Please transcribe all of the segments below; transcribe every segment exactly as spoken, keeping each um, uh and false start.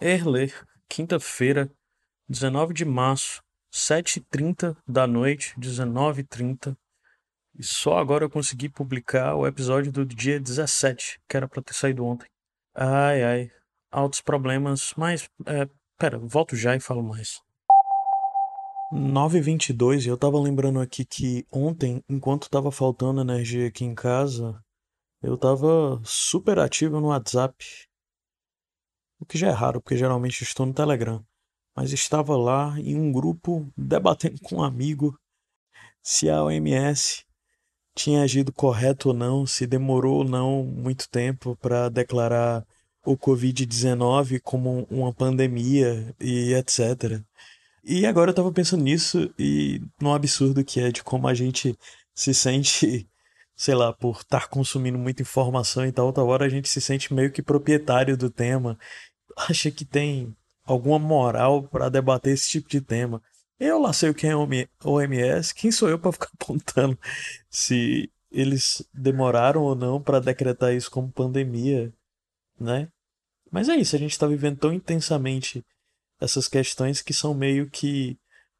Erle, quinta-feira, dezenove de março, sete e trinta da noite, dezenove e trinta. E só agora eu consegui publicar o episódio do dia dezessete, que era pra ter saído ontem. Ai, ai, altos problemas, mas, é, pera, volto já e falo mais. nove e vinte e dois, eu tava lembrando aqui que ontem, enquanto tava faltando energia aqui em casa, eu tava super ativo no WhatsApp, o que já é raro, porque geralmente estou no Telegram, mas estava lá em um grupo debatendo com um amigo se a O M S tinha agido correto ou não, se demorou ou não muito tempo para declarar o covid dezenove como uma pandemia e etcétera. E agora eu estava pensando nisso e no absurdo que é de como a gente se sente, sei lá, por estar consumindo muita informação e tal, tal hora a gente se sente meio que proprietário do tema, acha que tem alguma moral para debater esse tipo de tema. Eu lá sei o que é O M S, quem sou eu para ficar apontando se eles demoraram ou não para decretar isso como pandemia, né? Mas é isso, a gente está vivendo tão intensamente essas questões que são meio que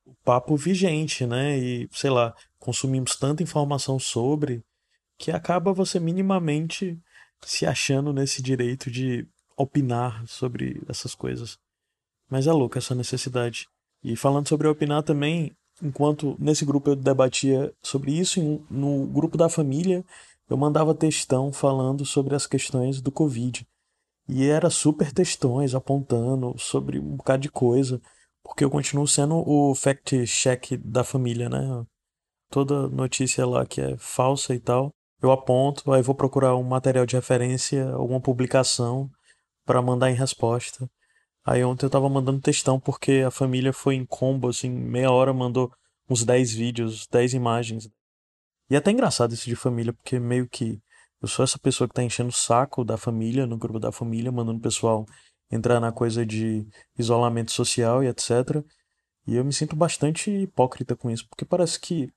o papo vigente, né? E, sei lá, consumimos tanta informação sobre que acaba você minimamente se achando nesse direito de opinar sobre essas coisas. Mas é louca essa necessidade. E falando sobre opinar também, enquanto nesse grupo eu debatia sobre isso, no grupo da família eu mandava textão falando sobre as questões do Covid. E era super textões, apontando sobre um bocado de coisa, porque eu continuo sendo o fact-check da família, né? Toda notícia lá que é falsa e tal, eu aponto, aí vou procurar um material de referência, alguma publicação para mandar em resposta. Aí ontem eu tava mandando textão porque a família foi em combo, assim, meia hora mandou uns dez vídeos, dez imagens. E é até engraçado isso de família, porque meio que eu sou essa pessoa que tá enchendo o saco da família, no grupo da família, mandando o pessoal entrar na coisa de isolamento social e etcétera. E eu me sinto bastante hipócrita com isso, porque parece que,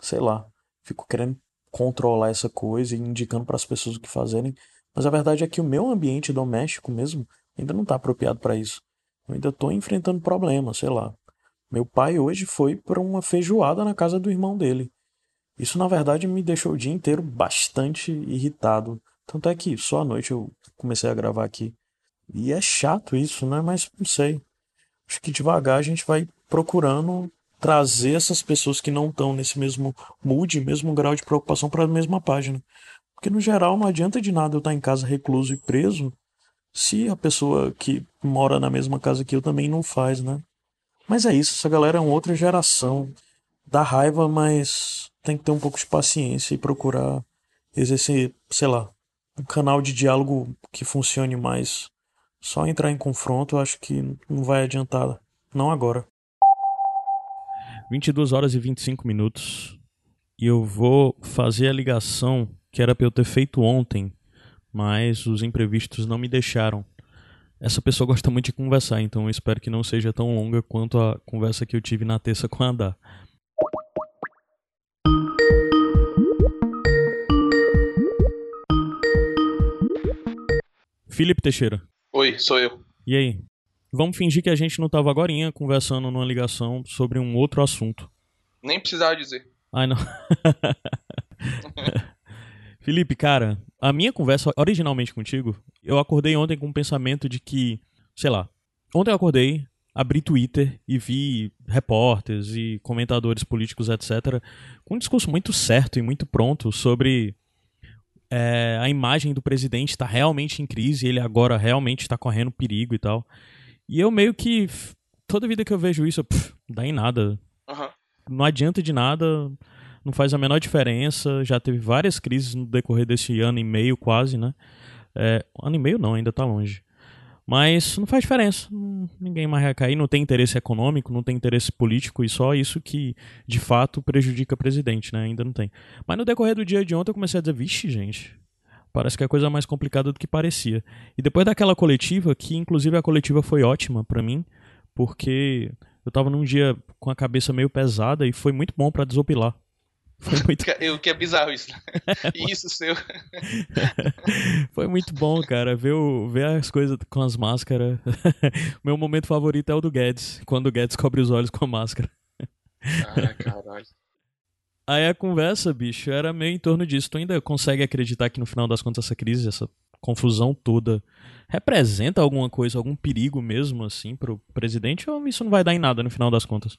sei lá, fico querendo controlar essa coisa e indicando para as pessoas o que fazerem. Mas a verdade é que o meu ambiente doméstico mesmo ainda não está apropriado para isso. Eu ainda estou enfrentando problemas, sei lá. Meu pai hoje foi para uma feijoada na casa do irmão dele. Isso, na verdade, me deixou o dia inteiro bastante irritado. Tanto é que só à noite eu comecei a gravar aqui. E é chato isso, né? Mas não sei. Acho que devagar a gente vai procurando trazer essas pessoas que não estão nesse mesmo mood, mesmo grau de preocupação para a mesma página. Porque, no geral, não adianta de nada eu estar em casa recluso e preso se a pessoa que mora na mesma casa que eu também não faz, né? Mas é isso, essa galera é uma outra geração. Dá raiva, mas tem que ter um pouco de paciência e procurar exercer, sei lá, um canal de diálogo que funcione mais. Só entrar em confronto, eu acho que não vai adiantar. Não agora. vinte e duas horas e vinte e cinco minutos. E eu vou fazer a ligação que era pra eu ter feito ontem, mas os imprevistos não me deixaram. Essa pessoa gosta muito de conversar, então eu espero que não seja tão longa quanto a conversa que eu tive na terça com a Adá. Felipe Teixeira. Oi, sou eu. E aí? Vamos fingir que a gente não estava agorinha conversando numa ligação sobre um outro assunto. Nem precisava dizer. Ai, não. Felipe, cara, a minha conversa originalmente contigo, eu acordei ontem com um pensamento de que, sei lá, ontem eu acordei, abri Twitter e vi repórteres e comentadores políticos, etcétera, com um discurso muito certo e muito pronto sobre é, a imagem do presidente está realmente em crise, ele agora realmente está correndo perigo e tal. E eu meio que, toda vida que eu vejo isso, eu, pff, dá em nada. Uhum. Não adianta de nada. Não faz a menor diferença, já teve várias crises no decorrer desse ano e meio quase, né? É, ano e meio não, ainda tá longe. Mas não faz diferença, ninguém mais vai cair, não tem interesse econômico, não tem interesse político e só isso que, de fato, prejudica o presidente, né? Ainda não tem. Mas no decorrer do dia de ontem eu comecei a dizer, vixe, gente, parece que é coisa mais complicada do que parecia. E depois daquela coletiva, que inclusive a coletiva foi ótima pra mim, porque eu tava num dia com a cabeça meio pesada e foi muito bom pra desopilar. Foi muito... O que é bizarro isso, né? Isso seu. Foi muito bom, cara, ver, o, ver as coisas com as máscaras. Meu momento favorito é o do Guedes, quando o Guedes cobre os olhos com a máscara. Ah, caralho. Aí a conversa, bicho, era meio em torno disso. Tu ainda consegue acreditar que no final das contas essa crise, essa confusão toda, representa alguma coisa, algum perigo mesmo, assim, pro presidente? Ou isso não vai dar em nada no final das contas?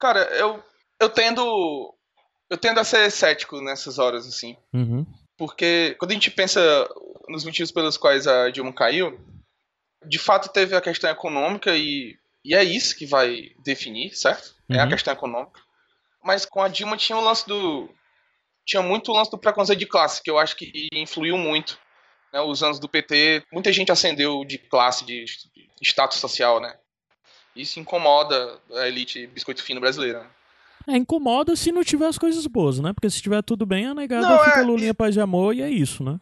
Cara, eu, eu tendo... Eu tendo a ser cético nessas horas, assim. Uhum. Porque quando a gente pensa nos motivos pelos quais a Dilma caiu, de fato teve a questão econômica e, e é isso que vai definir, certo? Uhum. É a questão econômica. Mas com a Dilma tinha o lance do... Tinha muito o lance do preconceito de classe, que eu acho que influiu muito, né? Os anos do P T, muita gente ascendeu de classe, de status social, né? Isso incomoda a elite biscoito fino brasileira, né? É, incomoda se não tiver as coisas boas, né? Porque se tiver tudo bem, a negada não, fica é... lulinha, paz e amor, e é isso, né?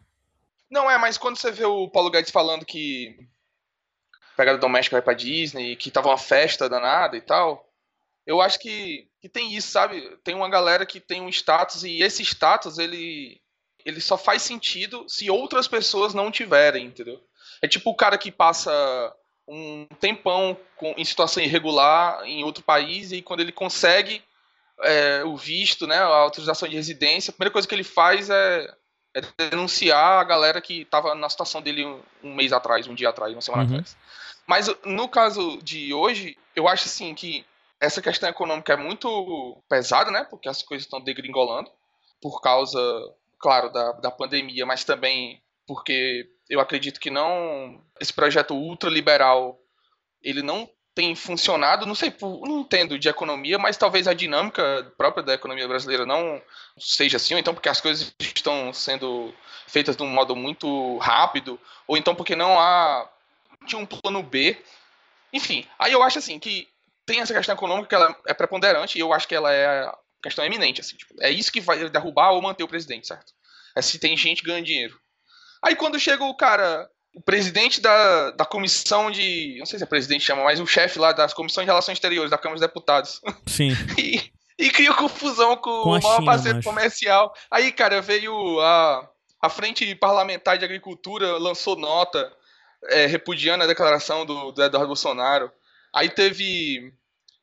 Não, é, mas quando você vê o Paulo Guedes falando que a pegada doméstica vai pra Disney, que tava uma festa danada e tal, eu acho que, que tem isso, sabe? Tem uma galera que tem um status, e esse status, ele, ele só faz sentido se outras pessoas não tiverem, entendeu? É tipo o cara que passa... um tempão com, em situação irregular em outro país, e quando ele consegue é, o visto, né, a autorização de residência, a primeira coisa que ele faz é, é denunciar a galera que estava na situação dele um, um mês atrás, um dia atrás, uma semana uhum. atrás. Mas no caso de hoje, eu acho assim, que essa questão econômica é muito pesada, né, porque as coisas estão degringolando, por causa, claro, da, da pandemia, mas também porque... Eu acredito que não, esse projeto ultraliberal, ele não tem funcionado, não sei, não entendo de economia, mas talvez a dinâmica própria da economia brasileira não seja assim, ou então porque as coisas estão sendo feitas de um modo muito rápido, ou então porque não há um plano B. Enfim, aí eu acho assim, que tem essa questão econômica que ela é preponderante, e eu acho que ela é questão eminente, assim, tipo, é isso que vai derrubar ou manter o presidente, certo? É se tem gente ganhando dinheiro. Aí quando chega o cara, o presidente da, da comissão de... Não sei se é presidente chama, mas o chefe lá das comissões de relações exteriores, da Câmara dos Deputados. Sim. E, e criou confusão com, com o maior China, parceiro comercial. Aí, cara, veio a, a Frente Parlamentar de Agricultura, lançou nota é, repudiando a declaração do, do Eduardo Bolsonaro. Aí teve...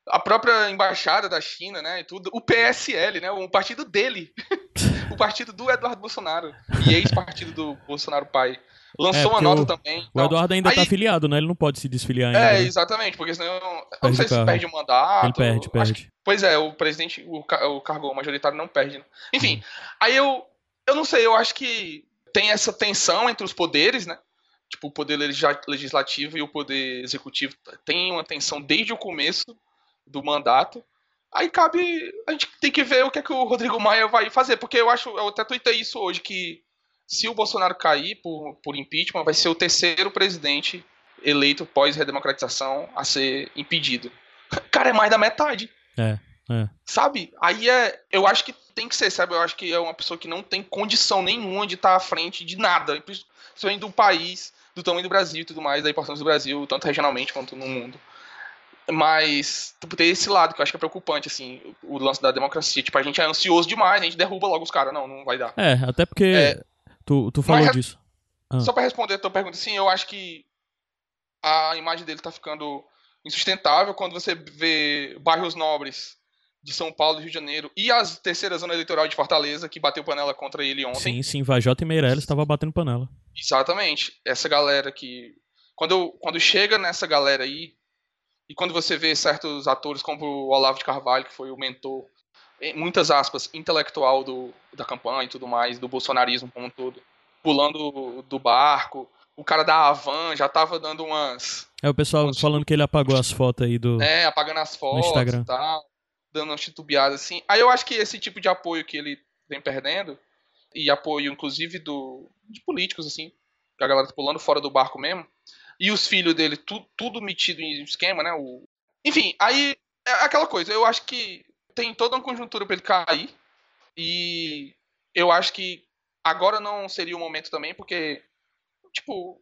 a própria embaixada da China, né, e tudo, o P S L, né, o partido dele, o partido do Eduardo Bolsonaro, e ex-partido do Bolsonaro pai, lançou é, uma nota o, também. O então, Eduardo ainda aí, tá afiliado, né, ele não pode se desfiliar ainda. É, né? Exatamente, porque senão, perde não sei se perde o mandato. Ele perde, perde. Que, pois é, o presidente, o, o cargo majoritário não perde. Né? Enfim, hum. aí eu, eu não sei, eu acho que tem essa tensão entre os poderes, né, tipo, o poder legislativo e o poder executivo tem uma tensão desde o começo do mandato. Aí cabe... A gente tem que ver o que é que o Rodrigo Maia vai fazer, porque eu acho... Eu até tuitei isso hoje, que se o Bolsonaro cair por, por impeachment, vai ser o terceiro presidente eleito pós-redemocratização a ser impedido. Cara, é mais da metade. É, é. Sabe? Aí é... Eu acho que tem que ser, sabe? Eu acho que é uma pessoa que não tem condição nenhuma de estar à frente de nada. Principalmente do país, do tamanho do Brasil e tudo mais, da importância do Brasil, tanto regionalmente quanto no mundo. Mas tem esse lado que eu acho que é preocupante, assim, o lance da democracia. Tipo, a gente é ansioso demais, a gente derruba logo os caras. Não, não vai dar. É, até porque é, tu, tu falou mas, disso. Ah. Só pra responder a tua pergunta, sim, eu acho que a imagem dele tá ficando insustentável quando você vê bairros nobres de São Paulo, Rio de Janeiro e a terceira zona eleitoral de Fortaleza, que bateu panela contra ele ontem. Sim, sim, Vajota e Meirelles estavam batendo panela. Exatamente. Essa galera que... Quando, quando chega nessa galera aí, e quando você vê certos atores como o Olavo de Carvalho, que foi o mentor, em muitas aspas, intelectual do, da campanha e tudo mais, do bolsonarismo como um todo, pulando do barco, o cara da Havan já tava dando umas... É, o pessoal umas, falando que ele apagou as fotos aí do... É, apagando as fotos e tal, dando umas titubeadas assim. Aí eu acho que esse tipo de apoio que ele vem perdendo, e apoio inclusive do, de políticos, assim, que a galera tá pulando fora do barco mesmo, e os filhos dele, tu, tudo metido em esquema, né? O... Enfim, aí é aquela coisa. Eu acho que tem toda uma conjuntura pra ele cair. E eu acho que agora não seria o momento também, porque, tipo,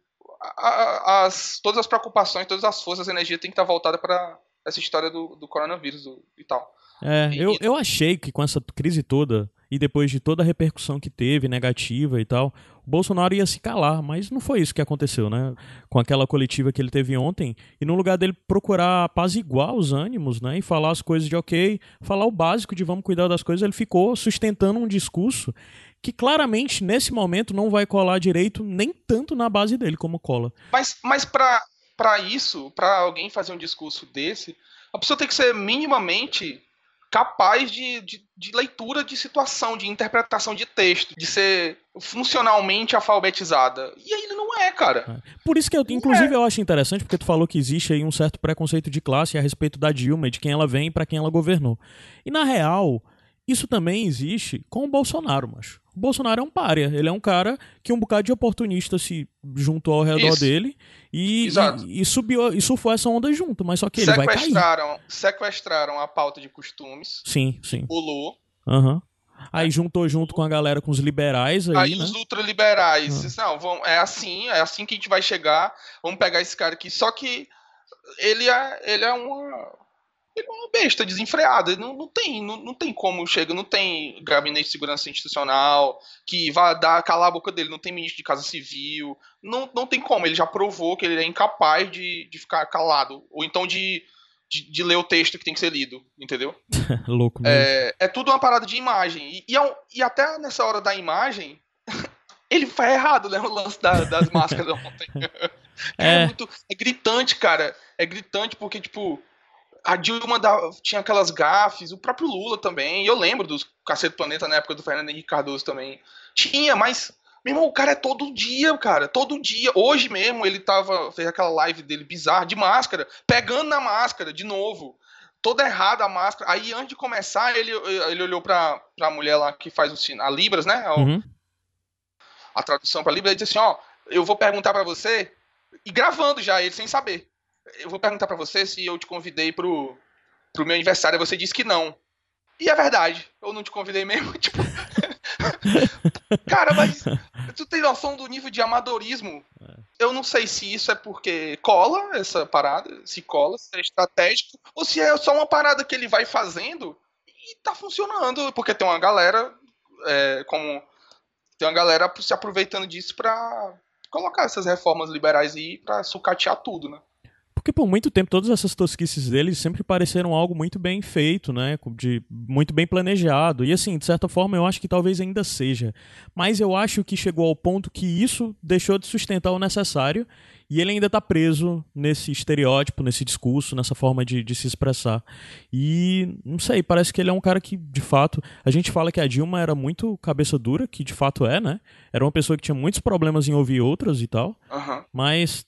a, as, todas as preocupações, todas as forças, a energia tem que estar voltada pra essa história do, do coronavírus e tal. É, e, eu, eu achei que com essa crise toda, e depois de toda a repercussão que teve, negativa e tal, o Bolsonaro ia se calar, mas não foi isso que aconteceu, né? Com aquela coletiva que ele teve ontem, e no lugar dele procurar apaziguar os ânimos, né? E falar as coisas de ok, falar o básico de vamos cuidar das coisas, ele ficou sustentando um discurso que claramente, nesse momento, não vai colar direito nem tanto na base dele como cola. Mas, mas para isso, para alguém fazer um discurso desse, a pessoa tem que ser minimamente capaz de, de, de leitura de situação, de interpretação de texto, de ser funcionalmente alfabetizada. E ele não é, cara. É. Por isso que, eu, inclusive, é. eu acho interessante, porque tu falou que existe aí um certo preconceito de classe a respeito da Dilma, de quem ela vem e pra quem ela governou. E, na real, isso também existe com o Bolsonaro, macho. O Bolsonaro é um pária, ele é um cara que um bocado de oportunista se juntou ao redor Isso. dele e, e, e subiu e surfou essa onda junto, mas só que ele vai cair. Sequestraram a pauta de costumes. Sim, sim. Pulou. Aham. Uhum. Aí juntou junto com a galera, com os liberais aí, aí né? Os ultraliberais. Ah. Não, vão, é assim, é assim que a gente vai chegar, vamos pegar esse cara aqui. Só que ele é, ele é uma... Ele é uma besta desenfreada, não, não, tem, não, não tem como chega, não tem gabinete de segurança institucional que vá dar, calar a boca dele, não tem ministro de Casa Civil, não, não tem como, ele já provou que ele é incapaz de, de ficar calado, ou então de, de, de ler o texto que tem que ser lido, entendeu? Louco mesmo. É, é tudo uma parada de imagem, e, e, e até nessa hora da imagem, ele foi errado, né, o lance da, das máscaras ontem. É. É, muito, é gritante, cara, é gritante porque, tipo... A Dilma da, tinha aquelas gafes, o próprio Lula também, eu lembro dos Cacete do Planeta na época do Fernando Henrique Cardoso também. Tinha, mas, meu irmão, o cara é todo dia, cara, todo dia. Hoje mesmo ele tava, fez aquela live dele bizarra, de máscara, pegando na máscara, de novo. Toda errada a máscara. Aí, antes de começar, ele, ele olhou pra, pra mulher lá que faz o sino, a Libras, né? A, uhum. a tradução pra Libras, ele disse assim, ó, eu vou perguntar pra você, e gravando já ele, sem saber. Eu vou perguntar pra você se eu te convidei pro, pro meu aniversário, você disse que não. E é verdade, eu não te convidei mesmo, tipo... Cara, mas tu tem noção do nível de amadorismo? Eu não sei se isso é porque cola essa parada, se cola, se é estratégico, ou se é só uma parada que ele vai fazendo e tá funcionando, porque tem uma galera, é, como... Tem uma galera se aproveitando disso pra colocar essas reformas liberais aí pra sucatear tudo, né? Porque por muito tempo todas essas tosquices deles sempre pareceram algo muito bem feito, né? De, muito bem planejado. E assim, de certa forma, eu acho que talvez ainda seja. Mas eu acho que chegou ao ponto que isso deixou de sustentar o necessário e ele ainda está preso nesse estereótipo, nesse discurso, nessa forma de, de se expressar. E, não sei, parece que ele é um cara que, de fato... A gente fala que a Dilma era muito cabeça dura, que de fato é, né? Era uma pessoa que tinha muitos problemas em ouvir outras e tal. Uhum. Mas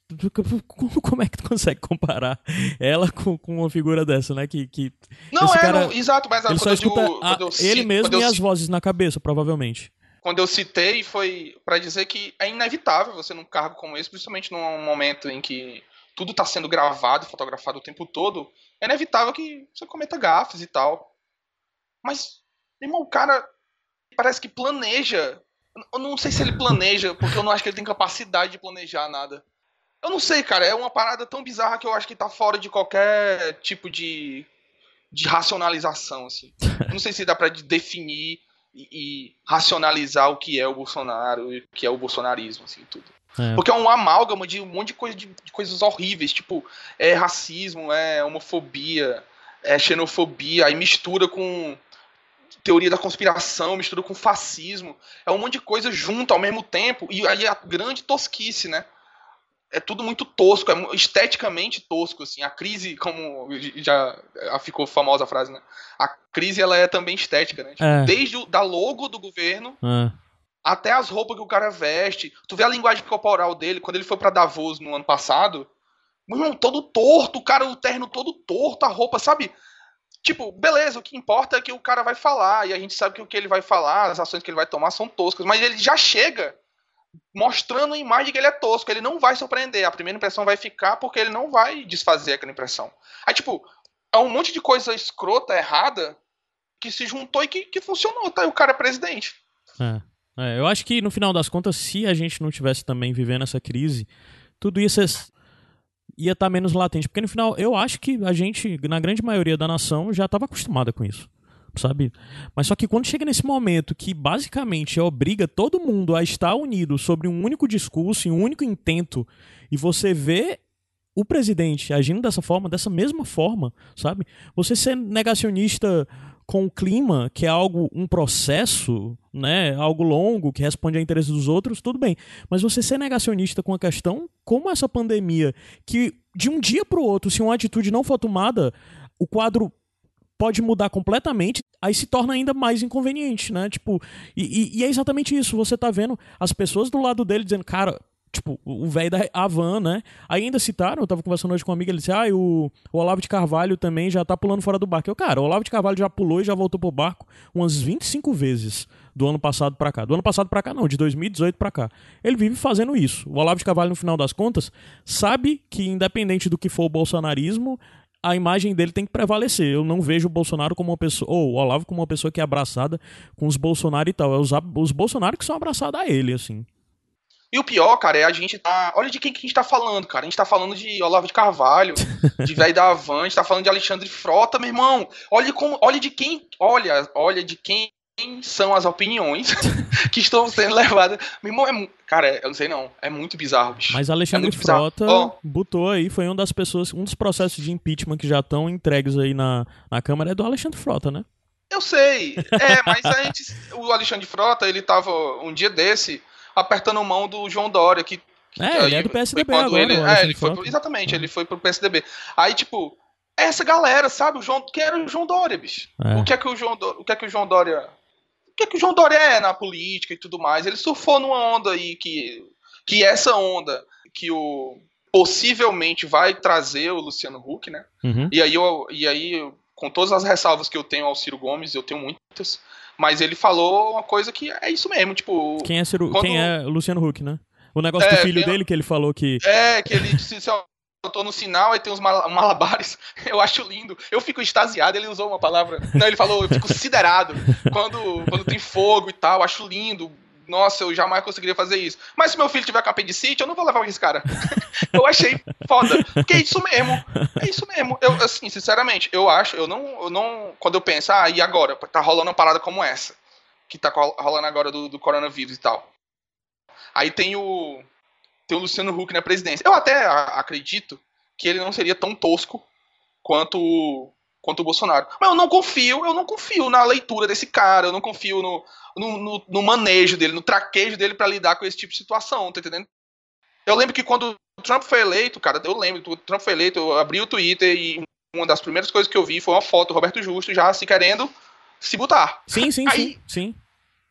como é que tu consegue comparar ela com, com uma figura dessa, né? Que, que não, é, cara, não, exato, mas ele só escuta eu, a, eu, ele mesmo eu, e as vozes na cabeça, provavelmente. Quando eu citei, foi para dizer que é inevitável você num cargo como esse, principalmente num momento em que tudo tá sendo gravado, fotografado o tempo todo, é inevitável que você cometa gafes e tal. Mas, irmão, o cara parece que planeja. Eu não sei se ele planeja, porque eu não acho que ele tem capacidade de planejar nada. Eu não sei, cara, é uma parada tão bizarra que eu acho que tá fora de qualquer tipo de, de racionalização, assim. Eu não sei se dá pra definir e, e racionalizar o que é o Bolsonaro e o que é o bolsonarismo, assim, tudo. É. Porque é um amálgama de um monte de, coisa, de, de coisas horríveis, tipo, é racismo, é homofobia, é xenofobia, aí mistura com teoria da conspiração, mistura com fascismo, é um monte de coisa junto ao mesmo tempo, e aí a grande tosquice, né? É tudo muito tosco, é esteticamente tosco, assim. A crise, como já ficou famosa a frase, né? A crise, ela é também estética, né? Tipo, é. Desde o da logo do governo é. até as roupas que o cara veste. Tu vê a linguagem corporal dele, quando ele foi pra Davos no ano passado, meu irmão, todo torto, o cara, o terno todo torto, a roupa, sabe? Tipo, beleza, o que importa é que o cara vai falar, e a gente sabe que o que ele vai falar, as ações que ele vai tomar são toscas, mas ele já chega mostrando a imagem que ele é tosco, ele não vai surpreender, a primeira impressão vai ficar porque ele não vai desfazer aquela impressão. Aí, tipo, é um monte de coisa escrota, errada, que se juntou e que, que funcionou, tá? E o cara é presidente. É, é, eu acho que, no final das contas, se a gente não tivesse também vivendo essa crise, tudo isso ia estar menos latente, porque, no final, eu acho que a gente, na grande maioria da nação, já estava acostumada com isso. sabe? Mas só que quando chega nesse momento que basicamente obriga todo mundo a estar unido sobre um único discurso e um único intento, e você vê o presidente agindo dessa forma, dessa mesma forma, sabe? Você ser negacionista com o clima, que é algo, um processo, né, algo longo, que responde a interesses dos outros, tudo bem. Mas você ser negacionista com a questão como essa pandemia, que de um dia para o outro, se uma atitude não for tomada, o quadro pode mudar completamente, aí se torna ainda mais inconveniente, né? Tipo, e, e é exatamente isso, você tá vendo as pessoas do lado dele dizendo, cara, tipo, o velho da Havan, né? Aí ainda citaram, eu tava conversando hoje com uma amiga, ele disse, ah, o, o Olavo de Carvalho também já tá pulando fora do barco. Eu, cara, o Olavo de Carvalho já pulou e já voltou pro barco umas vinte e cinco vezes do ano passado pra cá. Do ano passado pra cá não, de dois mil e dezoito pra cá. Ele vive fazendo isso. O Olavo de Carvalho, no final das contas, sabe que independente do que for o bolsonarismo, a imagem dele tem que prevalecer. Eu não vejo o Bolsonaro como uma pessoa, ou o Olavo como uma pessoa que é abraçada com os Bolsonaro e tal. É os, os Bolsonaro que são abraçados a ele, assim. E o pior, cara, é a gente tá... Olha de quem que a gente tá falando, cara. A gente tá falando de Olavo de Carvalho, de velho da Havan, a gente tá falando de Alexandre Frota, meu irmão. Olha, como... olha de quem... Olha, olha de quem são as opiniões que estão sendo levadas. Meu irmão, é... cara, eu não sei não. É muito bizarro, bicho. Mas Alexandre é Frota oh. botou aí, foi uma das pessoas... Um dos processos de impeachment que já estão entregues aí na, na Câmara é do Alexandre Frota, né? Eu sei. É, mas a gente... o Alexandre Frota, ele tava um dia desse... apertando a mão do João Dória, que... É, que, ele é do P S D B agora. Ele, agora é, ele foi pro, exatamente, ele foi pro P S D B. Aí, tipo, essa galera, sabe? O João, que era o João Dória, bicho. É. O que é que o João Dória... O que é que o João Dória... O que é que o João Dória é na política e tudo mais? Ele surfou numa onda aí que... Que essa onda que o... possivelmente vai trazer o Luciano Huck, né? Uhum. E aí, eu, e aí eu, com todas as ressalvas que eu tenho ao Ciro Gomes, eu tenho muitas... Mas ele falou uma coisa que é isso mesmo, tipo... Quem é, Ciro, quando... quem é Luciano Huck, né? O negócio é, do filho eu... dele que ele falou que... É, que ele se soltou no sinal e tem uns malabares. Eu acho lindo. Eu fico extasiado, ele usou uma palavra... Não, ele falou, eu fico siderado. quando, quando tem fogo e tal, eu acho lindo. Nossa, eu jamais conseguiria fazer isso. Mas se meu filho tiver com apendicite, eu não vou levar esse cara. Eu achei foda. Porque é isso mesmo. É isso mesmo. Eu, assim, sinceramente, eu acho, eu não, eu não... Quando eu penso, ah, e agora? Tá rolando uma parada como essa. Que tá rolando agora do, do coronavírus e tal. Aí tem o... Tem o Luciano Huck na presidência. Eu até acredito que ele não seria tão tosco quanto... Quanto o Bolsonaro. Mas eu não confio, eu não confio na leitura desse cara, eu não confio no, no, no, no manejo dele, no traquejo dele pra lidar com esse tipo de situação, tá entendendo? Eu lembro que quando o Trump foi eleito, cara, eu lembro, quando o Trump foi eleito, eu abri o Twitter e uma das primeiras coisas que eu vi foi uma foto do Roberto Justo já se querendo se botar. Sim, sim, Aí, sim, sim.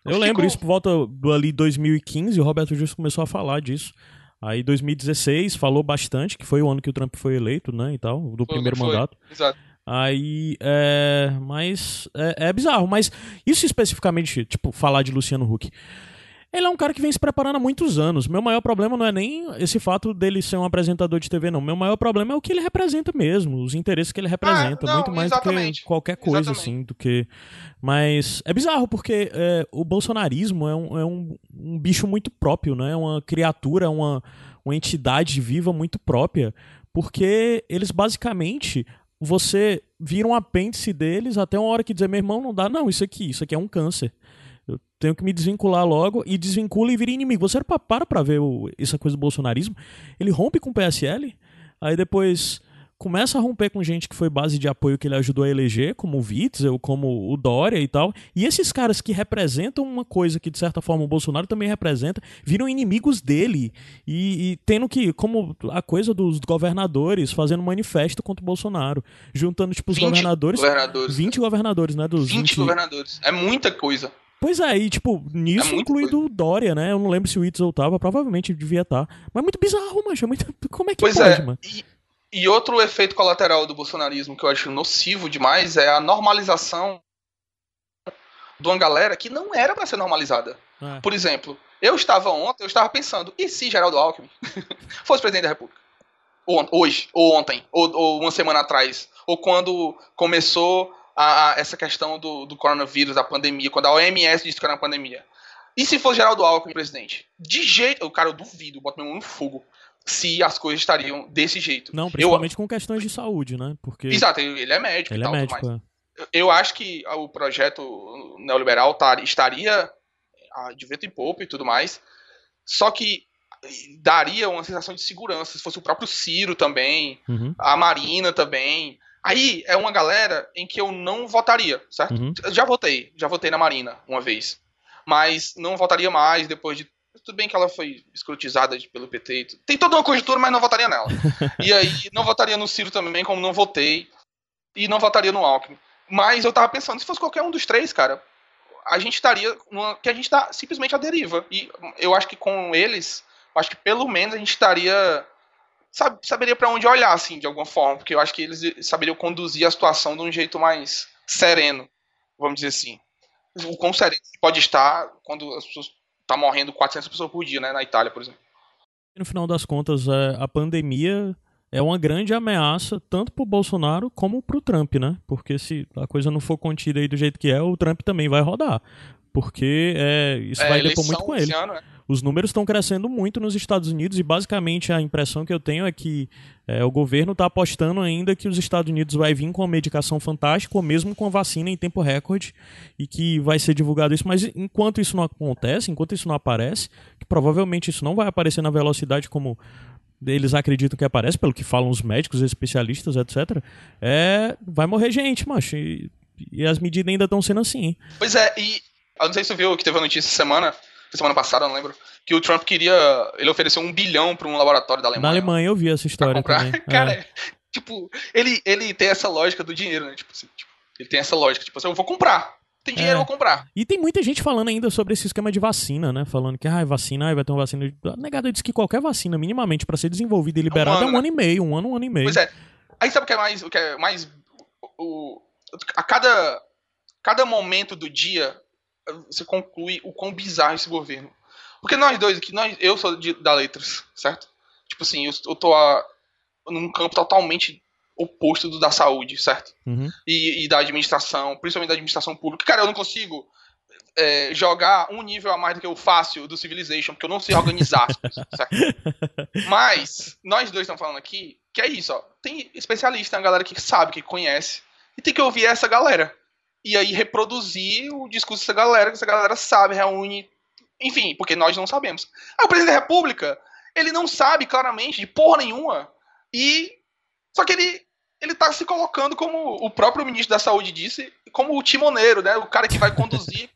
Eu, eu lembro, fico... isso por volta do ali dois mil e quinze, o Roberto Justo começou a falar disso. Aí dois mil e dezesseis falou bastante, que foi o ano que o Trump foi eleito, né, e tal, do foi, primeiro foi. mandato. Exato. Aí, é... Mas... É, é bizarro, mas isso especificamente, tipo, falar de Luciano Huck. Ele é um cara que vem se preparando há muitos anos. Meu maior problema não é nem esse fato dele ser um apresentador de T V, não. Meu maior problema é o que ele representa mesmo, os interesses que ele representa, ah, não, muito mais do que qualquer coisa, exatamente. assim, do que... Mas é bizarro, porque é, o bolsonarismo é, um, é um, um bicho muito próprio, né? É uma criatura, uma, uma entidade viva muito própria, porque eles basicamente... Você vira um apêndice deles até uma hora que dizer, meu irmão, não dá, não, isso aqui, isso aqui é um câncer. Eu tenho que me desvincular logo, e desvincula e vira inimigo. Você para pra ver o, essa coisa do bolsonarismo, ele rompe com o P S L, aí depois começa a romper com gente que foi base de apoio que ele ajudou a eleger, como o Witzel, como o Dória e tal. E esses caras que representam uma coisa que, de certa forma, o Bolsonaro também representa, viram inimigos dele. E, e tendo que, como a coisa dos governadores, fazendo manifesto contra o Bolsonaro. Juntando, tipo, os governadores... governadores. vinte governadores, né? Dos vinte, vinte governadores. É muita coisa. Pois é, e, tipo, nisso é incluído o Dória, né? Eu não lembro se o Witzel tava, provavelmente devia estar. Mas é muito bizarro, mancha. É muito... Como é que pois pode, é. mano? E... E outro efeito colateral do bolsonarismo que eu acho nocivo demais é a normalização de uma galera que não era pra ser normalizada. É. Por exemplo, eu estava ontem, eu estava pensando, e se Geraldo Alckmin fosse presidente da República? Ou, hoje, ou ontem, ou, ou uma semana atrás, ou quando começou a, a, essa questão do, do coronavírus, da pandemia, quando a O M S disse que era uma pandemia. E se fosse Geraldo Alckmin presidente? De jeito... Cara, eu duvido, eu boto meu mundo no fogo. Se as coisas estariam desse jeito. Não, principalmente eu... com questões de saúde, né? Porque... Exato, ele é médico ele e tal. Ele é médico, mais. É. Eu acho que o projeto neoliberal tar, estaria de vento em popa e tudo mais, só que daria uma sensação de segurança, se fosse o próprio Ciro também, uhum. a Marina também. Aí é uma galera em que eu não votaria, certo? Uhum. Já votei, já votei na Marina uma vez, mas não votaria mais depois de... Tudo bem que ela foi escrutizada pelo P T, e tudo. Tem toda uma conjuntura, mas não votaria nela. E aí não votaria no Ciro também, como não votei, e não votaria no Alckmin. Mas eu tava pensando, se fosse qualquer um dos três, cara, a gente estaria... Numa, que a gente tá simplesmente à deriva. E eu acho que com eles, acho que pelo menos a gente estaria... Sabe, saberia pra onde olhar, assim, de alguma forma. Porque eu acho que eles saberiam conduzir a situação de um jeito mais sereno, vamos dizer assim. O quão sereno pode estar quando as pessoas tá morrendo quatrocentas pessoas por dia, né, na Itália, por exemplo. No final das contas, a pandemia... é uma grande ameaça, tanto para o Bolsonaro como para o Trump, né? Porque se a coisa não for contida aí do jeito que é, o Trump também vai rodar. Porque é, isso é, vai depor muito com ele. Ano, né? Os números estão crescendo muito nos Estados Unidos e basicamente a impressão que eu tenho é que é, o governo está apostando ainda que os Estados Unidos vai vir com uma medicação fantástica ou mesmo com a vacina em tempo recorde e que vai ser divulgado isso. Mas enquanto isso não acontece, enquanto isso não aparece, que provavelmente isso não vai aparecer na velocidade como... eles acreditam que aparece, pelo que falam os médicos, especialistas, etcétera. É, vai morrer gente, macho. E, e as medidas ainda estão sendo assim. Hein? Pois é, e eu não sei se você viu que teve a notícia semana, semana passada, eu não lembro, que o Trump queria, ele ofereceu um bilhão para um laboratório da Alemanha. Na Alemanha eu vi essa história também. Cara, é. tipo, ele, ele tem essa lógica do dinheiro, né? Tipo, assim, tipo, ele tem essa lógica, tipo assim, eu vou comprar. Tem dinheiro, é. vou comprar. E tem muita gente falando ainda sobre esse esquema de vacina, né? Falando que, ah, vacina, vai ter uma vacina... Negado, eu disse que qualquer vacina, minimamente, pra ser desenvolvida e liberada, um ano, é um ano né? e meio, um ano, um ano e meio. Pois é. Aí sabe o que é mais... O que é mais o, a cada, cada momento do dia, você conclui o quão bizarro esse governo. Porque nós dois aqui, nós, eu sou de, da letras, certo? Tipo assim, eu, eu tô a, num campo totalmente... oposto do da saúde, certo? Uhum. E, e da administração, principalmente da administração pública. Cara, eu não consigo é, jogar um nível a mais do que eu faço do Civilization, porque eu não sei organizar as coisas, certo? Mas, nós dois estamos falando aqui, que é isso, ó. Tem especialista, tem uma galera que sabe, que conhece, e tem que ouvir essa galera. E aí reproduzir o discurso dessa galera, que essa galera sabe, reúne... Enfim, porque nós não sabemos. Aí o presidente da República, ele não sabe claramente de porra nenhuma, e... Só que ele... ele tá se colocando, como o próprio ministro da Saúde disse, como o timoneiro, né? O cara que vai conduzir.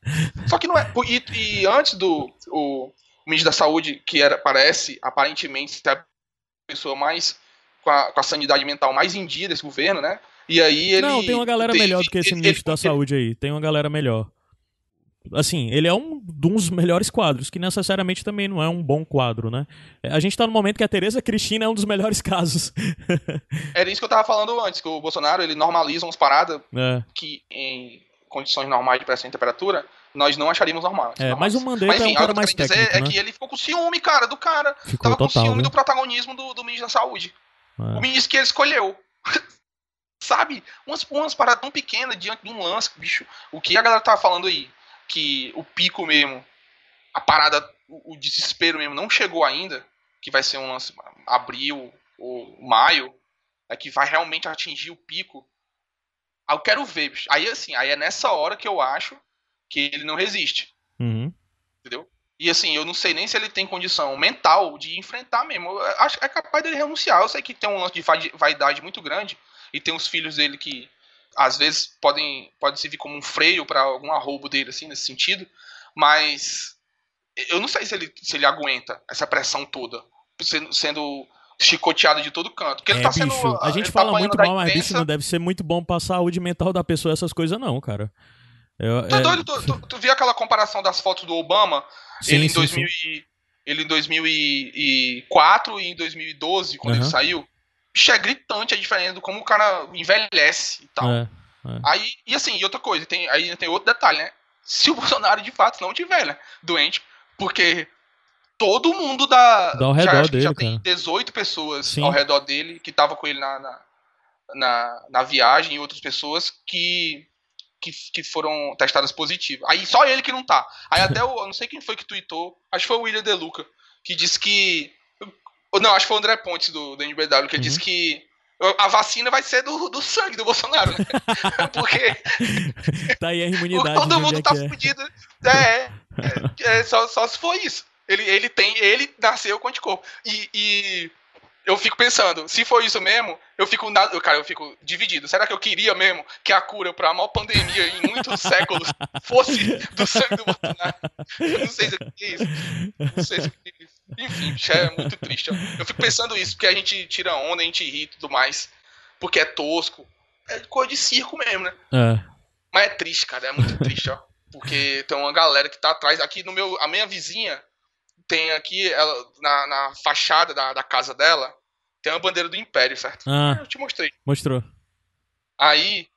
Só que não é... E, e antes do o, o ministro da Saúde, que era, parece, aparentemente, ser a pessoa mais... Com a, com a sanidade mental mais em dia desse governo, né? E aí ele... Não, tem uma galera teve, melhor do que esse ele, ministro ele, da ele, Saúde aí. Tem uma galera melhor. Assim, ele é um dos melhores quadros, que necessariamente também não é um bom quadro, né? A gente tá no momento que a Tereza Cristina é um dos melhores casos. Era isso que eu tava falando antes, que o Bolsonaro, ele normaliza umas paradas é. que em condições normais de pressão e temperatura, nós não acharíamos normal. É, mas o Mandetta mas, enfim, é um cara mais técnico, dizer né? é que ele ficou com ciúme, cara, do cara. Ficou tava total, com ciúme né? do protagonismo do, do ministro da Saúde. É. O ministro que ele escolheu. Sabe? Umas, umas paradas tão pequenas diante de um lance, bicho. O que a galera tava falando aí? Que o pico mesmo, a parada, o desespero mesmo não chegou ainda, que vai ser um lance abril ou maio, é que vai realmente atingir o pico. Aí eu quero ver, bicho. Aí assim, aí é nessa hora que eu acho que ele não resiste. Uhum. Entendeu? E assim, eu não sei nem se ele tem condição mental de enfrentar mesmo. Eu acho que é capaz dele renunciar. Eu sei que tem um lance de vaidade muito grande e tem os filhos dele que às vezes podem, podem servir como um freio para algum arrobo dele, assim, nesse sentido. Mas eu não sei se ele, se ele aguenta essa pressão toda, sendo, sendo chicoteado de todo canto. Porque é, ele tá bicho, sendo, a gente fala tá muito mal, mas isso não deve ser muito bom para a saúde mental da pessoa, essas coisas não, cara. Eu, tá é... doido? Tu, tu, tu viu aquela comparação das fotos do Obama? Sim, ele, sim, em dois mil e, ele em dois mil e quatro e em dois mil e doze, quando uhum. ele saiu. Bicho, é gritante a diferença do como o cara envelhece e tal. É, é. Aí, e assim, e outra coisa, tem, aí tem outro detalhe, né? Se o Bolsonaro de fato não tiver, né? Doente, porque todo mundo da. Dá ao redor já, acho dele, que já tem dezoito pessoas Sim. ao redor dele que tava com ele na, na, na, na viagem e outras pessoas que, que, que foram testadas positivas. Aí só ele que não tá. Aí até o. Eu não sei quem foi que tweetou, acho que foi o William De Luca, que disse que. Não, acho que foi o André Pontes do, do N B W, que ele uhum. disse que a vacina vai ser do, do sangue do Bolsonaro, né? Porque tá aí a imunidade, todo mundo tá fudido. É, é, é só, só se for isso. Ele, ele tem, ele nasceu com anticorpo. E, e eu fico pensando, se for isso mesmo, eu fico, cara, eu fico dividido. Será que eu queria mesmo que a cura para a maior pandemia em muitos séculos fosse do sangue do Bolsonaro? Eu não sei se eu queria isso. Não sei se eu queria isso. Enfim, é muito triste. Eu fico pensando isso, porque a gente tira onda, a gente ri e tudo mais, porque é tosco. É coisa de circo mesmo, né? É. Mas é triste, cara, é muito triste, ó. Porque tem uma galera que tá atrás. Aqui no meu, a minha vizinha tem aqui, ela, na, na fachada da, da casa dela, tem uma bandeira do Império, certo? Ah, eu te mostrei. Mostrou. Aí,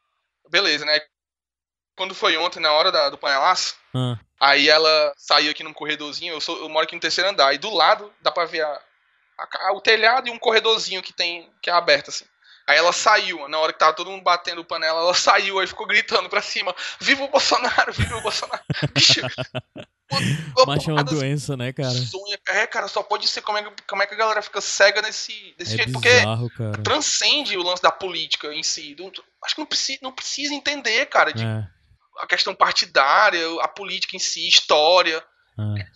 beleza, né? Quando foi ontem, na hora da, do panelaço, ah. aí ela saiu aqui num corredorzinho, eu, sou, eu moro aqui no terceiro andar, e do lado dá pra ver a, a, o telhado e um corredorzinho que tem, que é aberto, assim. Aí ela saiu, na hora que tava todo mundo batendo panela, ela saiu, aí ficou gritando pra cima, viva o Bolsonaro, viva o Bolsonaro. Bicho, macho é uma doença, né, cara? Sonha. É, cara, só pode ser como é, como é que a galera fica cega nesse, desse é jeito, bizarro, porque cara. Transcende o lance da política em si. Não, acho que não precisa, não precisa entender, cara, de, é. a questão partidária, a política em si, história.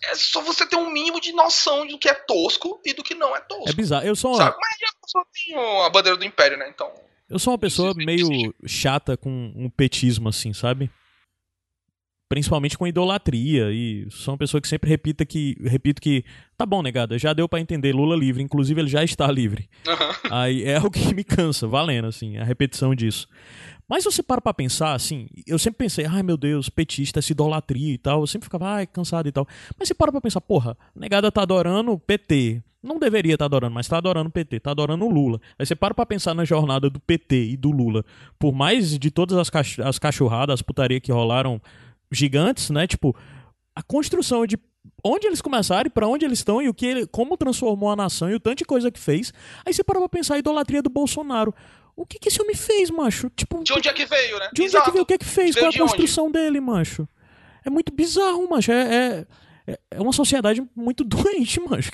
É. é só você ter um mínimo de noção do que é tosco e do que não é tosco. É bizarro. Eu sou uma... Sabe? Mas eu só tenho a bandeira do Império, né? Então. Eu sou uma pessoa meio chata com um petismo, assim, sabe? Principalmente com idolatria. E sou uma pessoa que sempre repita que, repito que, tá bom, negada, já deu pra entender, Lula livre. Inclusive, ele já está livre. Uhum. Aí é o que me cansa, valendo, assim, a repetição disso. Mas você para pra pensar, assim, eu sempre pensei, ai meu Deus, petista, essa idolatria e tal, eu sempre ficava, ai, cansado e tal. Mas você para pra pensar, porra, negada tá adorando o P T, não deveria estar tá adorando, mas tá adorando o P T, tá adorando o Lula. Aí você para pra pensar na jornada do P T e do Lula, por mais de todas as, cach- as cachorradas, as putaria que rolaram gigantes, né, tipo, a construção de onde eles começaram e pra onde eles estão e o que ele, como transformou a nação e o tanto de coisa que fez. Aí você para pra pensar a idolatria do Bolsonaro. O que que esse homem fez, macho? Tipo, de onde é que veio, né? De onde Exato. é que veio? O que é que fez? Veio Qual a construção onde? dele, macho? É muito bizarro, macho. É, é, é uma sociedade muito doente, macho.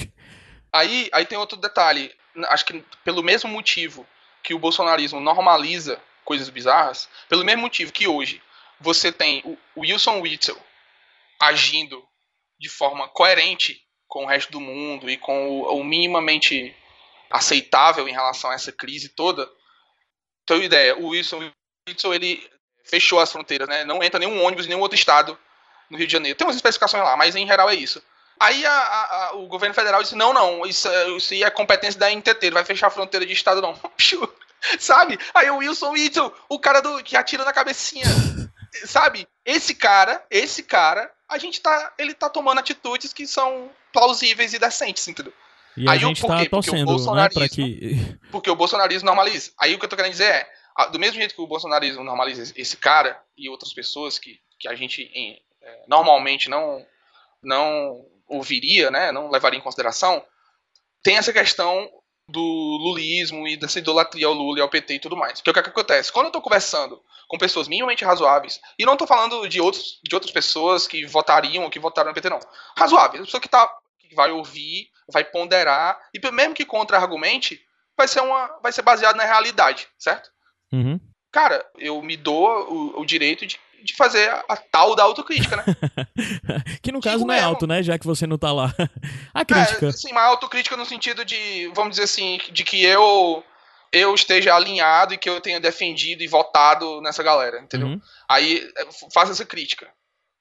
Aí, aí tem outro detalhe. Acho que pelo mesmo motivo que o bolsonarismo normaliza coisas bizarras, pelo mesmo motivo que hoje você tem o Wilson Witzel agindo de forma coerente com o resto do mundo e com o, o minimamente aceitável em relação a essa crise toda. Então, a ideia, o Wilson Witzel, ele fechou as fronteiras, né? Não entra nenhum ônibus em nenhum outro estado no Rio de Janeiro. Tem umas especificações lá, mas em geral é isso. Aí a, a, a, o governo federal disse, não, não, isso, isso é competência da N T T, ele vai fechar a fronteira de estado, não. Sabe? Aí o Wilson Witzel, o cara do, que atira na cabecinha, sabe? Esse cara, esse cara, a gente tá, ele tá tomando atitudes que são plausíveis e decentes, entendeu? E aí, a gente tá torcendo, né, pra que... Porque o bolsonarismo normaliza. Aí o que eu tô querendo dizer é, do mesmo jeito que o bolsonarismo normaliza esse cara e outras pessoas que, que a gente em, é, normalmente não, não ouviria, né, não levaria em consideração, tem essa questão do lulismo e dessa idolatria ao Lula e ao P T e tudo mais. Porque o que, é que acontece? Quando eu tô conversando com pessoas minimamente razoáveis, e não tô falando de, outros, de outras pessoas que votariam ou que votaram no P T, não. Razoáveis, a pessoa que tá... vai ouvir, vai ponderar, e mesmo que contra-argumente, vai ser, uma, vai ser baseado na realidade, certo? Uhum. Cara, eu me dou o, o direito de, de fazer a, a tal da autocrítica, né? Que no caso Digo não é mesmo. Auto, né? Já que você não tá lá. A crítica. É, assim, uma autocrítica no sentido de, vamos dizer assim, de que eu, eu esteja alinhado e que eu tenha defendido e votado nessa galera, entendeu? Uhum. Aí, faço essa crítica.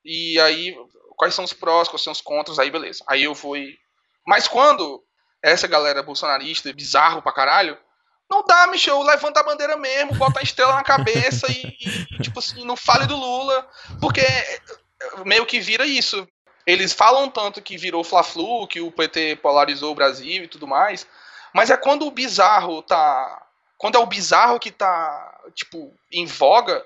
E aí... Quais são os prós, quais são os contras, aí beleza. Aí eu fui... Mas quando essa galera bolsonarista, bizarro pra caralho, não dá, Michel, levanta a bandeira mesmo, bota a estrela na cabeça e, e, tipo assim, não fale do Lula, porque meio que vira isso. Eles falam tanto que virou Fla-Flu, que o P T polarizou o Brasil e tudo mais, mas é quando o bizarro tá... Quando é o bizarro que tá, tipo, em voga,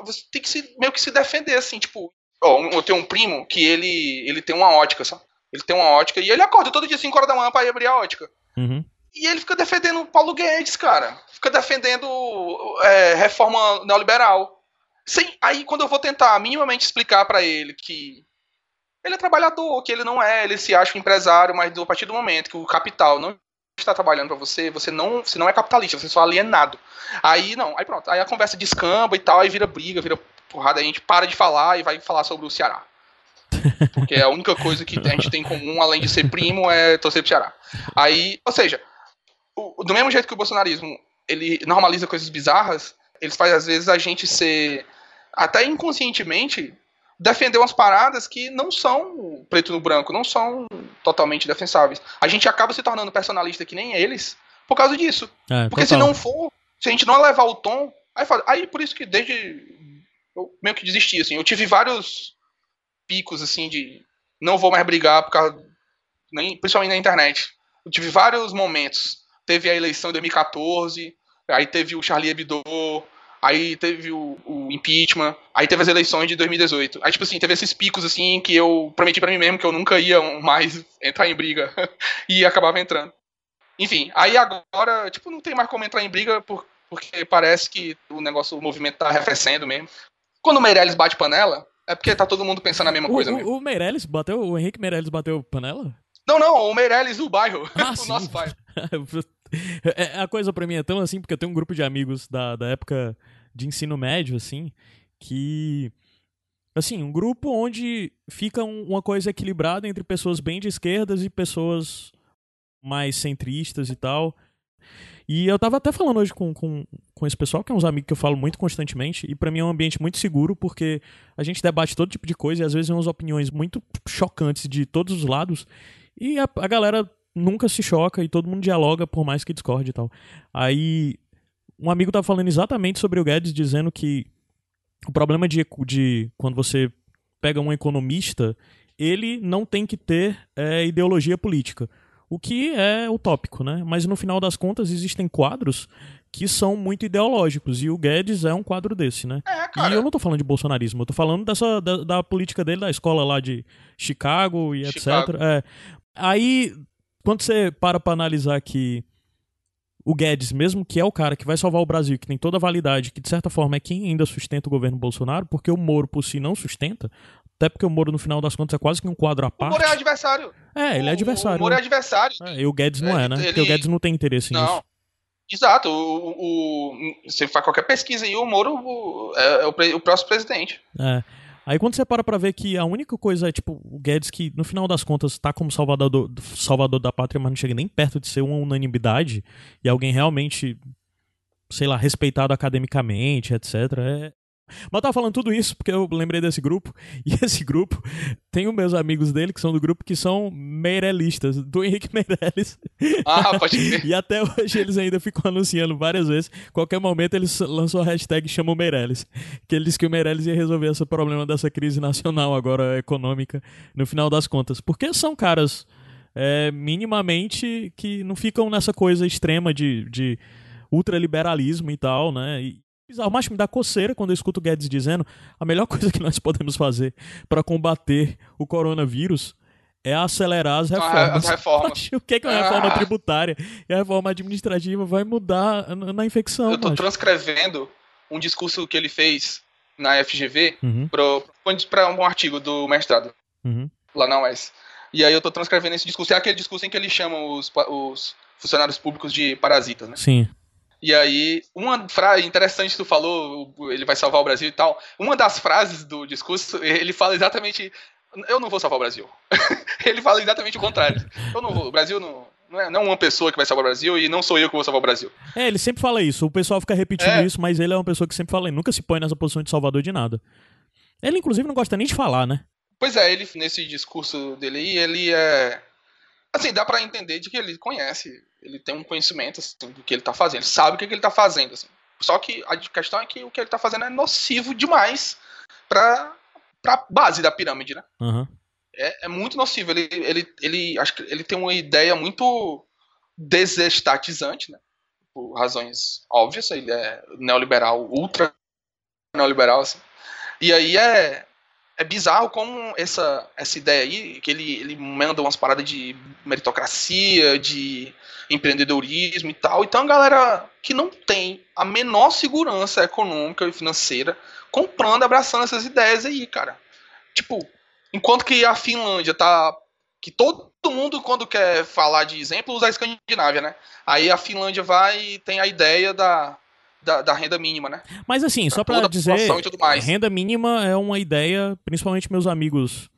você tem que se, meio que se defender, assim, tipo... Oh, eu tenho um primo que ele, ele tem uma ótica, sabe? Ele tem uma ótica e ele acorda todo dia cinco horas da manhã pra ir abrir a ótica. Uhum. E ele fica defendendo o Paulo Guedes, cara. Fica defendendo é, reforma neoliberal. Sem, aí quando eu vou tentar minimamente explicar pra ele que ele é trabalhador, que ele não é, ele se acha um empresário, mas a partir do momento que o capital não está trabalhando para você, você não, você não é capitalista, você é só alienado. Aí não, aí pronto, aí a conversa descamba e tal, aí vira briga, vira porrada, aí a gente para de falar e vai falar sobre o Ceará. Porque a única coisa que a gente tem em comum, além de ser primo, é torcer pro Ceará. Aí, ou seja, o, do mesmo jeito que o bolsonarismo, ele normaliza coisas bizarras, eles fazem às vezes a gente ser, até inconscientemente, defender umas paradas que não são preto no branco, não são totalmente defensáveis. A gente acaba se tornando personalista que nem eles por causa disso. É, porque total. Se não for, se a gente não elevar o tom, aí, fala, aí por isso que desde eu meio que desisti, assim, eu tive vários picos, assim, de não vou mais brigar por causa, nem, principalmente na internet. Eu tive vários momentos. Teve a eleição de dois mil e quatorze, aí teve o Charlie Hebdo, aí teve o, o impeachment, aí teve as eleições de dois mil e dezoito. Aí, tipo assim, teve esses picos, assim, que eu prometi pra mim mesmo que eu nunca ia mais entrar em briga e acabava entrando. Enfim, aí agora, tipo, não tem mais como entrar em briga por, porque parece que o negócio, o movimento tá arrefecendo mesmo. Quando o Meirelles bate panela, é porque tá todo mundo pensando a mesma o, coisa o, mesmo. O Meirelles bateu, o Henrique Meirelles bateu panela? Não, não, o Meirelles do bairro, ah, o nosso bairro. É, a coisa pra mim é tão assim, porque eu tenho um grupo de amigos da, da época de ensino médio, assim, que... Assim, um grupo onde fica um, uma coisa equilibrada entre pessoas bem de esquerdas e pessoas mais centristas e tal. E eu tava até falando hoje com, com, com esse pessoal, que é uns amigos que eu falo muito constantemente, e pra mim é um ambiente muito seguro, porque a gente debate todo tipo de coisa, e às vezes tem umas opiniões muito chocantes de todos os lados, e a, a galera... nunca se choca e todo mundo dialoga por mais que discorde e tal. Aí um amigo tava falando exatamente sobre o Guedes, dizendo que o problema de, de quando você pega um economista, ele não tem que ter é, ideologia política, o que é utópico, né? Mas no final das contas existem quadros que são muito ideológicos, e o Guedes é um quadro desse, né? É, cara. E eu não tô falando de bolsonarismo, eu tô falando dessa, da, da política dele, da escola lá de Chicago e Chicago. etcétera. É. Aí... Quando você para pra analisar que o Guedes, mesmo que é o cara que vai salvar o Brasil, que tem toda a validade, que de certa forma é quem ainda sustenta o governo Bolsonaro, porque o Moro por si não sustenta, até porque o Moro no final das contas é quase que um quadro à parte. O Moro é adversário. É, ele é adversário. O Moro é adversário. É, e o Guedes não é, né? Ele... Porque o Guedes não tem interesse não. nisso. Exato. O, o, você faz qualquer pesquisa aí, o Moro o, é, é o, pre, o próximo presidente. É. Aí quando você para pra ver que a única coisa é, tipo, o Guedes, que no final das contas tá como salvador, salvador da pátria, mas não chega nem perto de ser uma unanimidade e alguém realmente, sei lá, respeitado academicamente, etcétera. É... Mas eu tava falando tudo isso porque eu lembrei desse grupo, e esse grupo tem os meus amigos dele, que são do grupo, que são meirelistas, do Henrique Meirelles. Ah, pode ver. E até hoje eles ainda ficam anunciando várias vezes, qualquer momento eles lançam a hashtag Chama o Meirelles, que ele disse que o Meirelles ia resolver esse problema dessa crise nacional agora, econômica, no final das contas. Porque são caras é, minimamente que não ficam nessa coisa extrema de, de ultraliberalismo e tal, né? E, ao máximo me dá coceira quando eu escuto o Guedes dizendo a melhor coisa que nós podemos fazer para combater o coronavírus é acelerar as reformas. As reformas. O que é, que é uma reforma ah. tributária? E a reforma administrativa vai mudar na infecção. Eu tô macho. transcrevendo um discurso que ele fez na F G V uhum. para um artigo do mestrado uhum. lá na U E S. E aí eu tô transcrevendo esse discurso. É aquele discurso em que ele chama os, os funcionários públicos de parasitas, né? Sim. E aí, uma frase interessante que tu falou, ele vai salvar o Brasil e tal, uma das frases do discurso, ele fala exatamente, eu não vou salvar o Brasil. Ele fala exatamente o contrário. Eu não vou, o Brasil não, não é não uma pessoa que vai salvar o Brasil e não sou eu que vou salvar o Brasil. É, ele sempre fala isso, o pessoal fica repetindo é. isso, mas ele é uma pessoa que sempre fala, ele nunca se põe nessa posição de salvador de nada. Ele, inclusive, não gosta nem de falar, né? Pois é, ele nesse discurso dele aí, ele é... Assim, dá pra entender de que ele conhece, ele tem um conhecimento assim, do que ele tá fazendo, ele sabe o que, é que ele tá fazendo. Assim. Só que a questão é que o que ele tá fazendo é nocivo demais pra, pra base da pirâmide, né? Uhum. É, é muito nocivo. Ele, ele, ele, acho que ele tem uma ideia muito desestatizante, né? Por razões óbvias, ele é neoliberal, ultra neoliberal, assim. E aí é... É bizarro como essa, essa ideia aí, que ele, ele manda umas paradas de meritocracia, de empreendedorismo e tal. Então a galera que não tem a menor segurança econômica e financeira comprando, abraçando essas ideias aí, cara. Tipo, enquanto que a Finlândia tá que todo mundo, quando quer falar de exemplo, usa a Escandinávia, né? Aí a Finlândia vai e tem a ideia da, da, da renda mínima, né? Mas assim, pra só pra dizer, a renda mínima é uma ideia, principalmente meus amigos,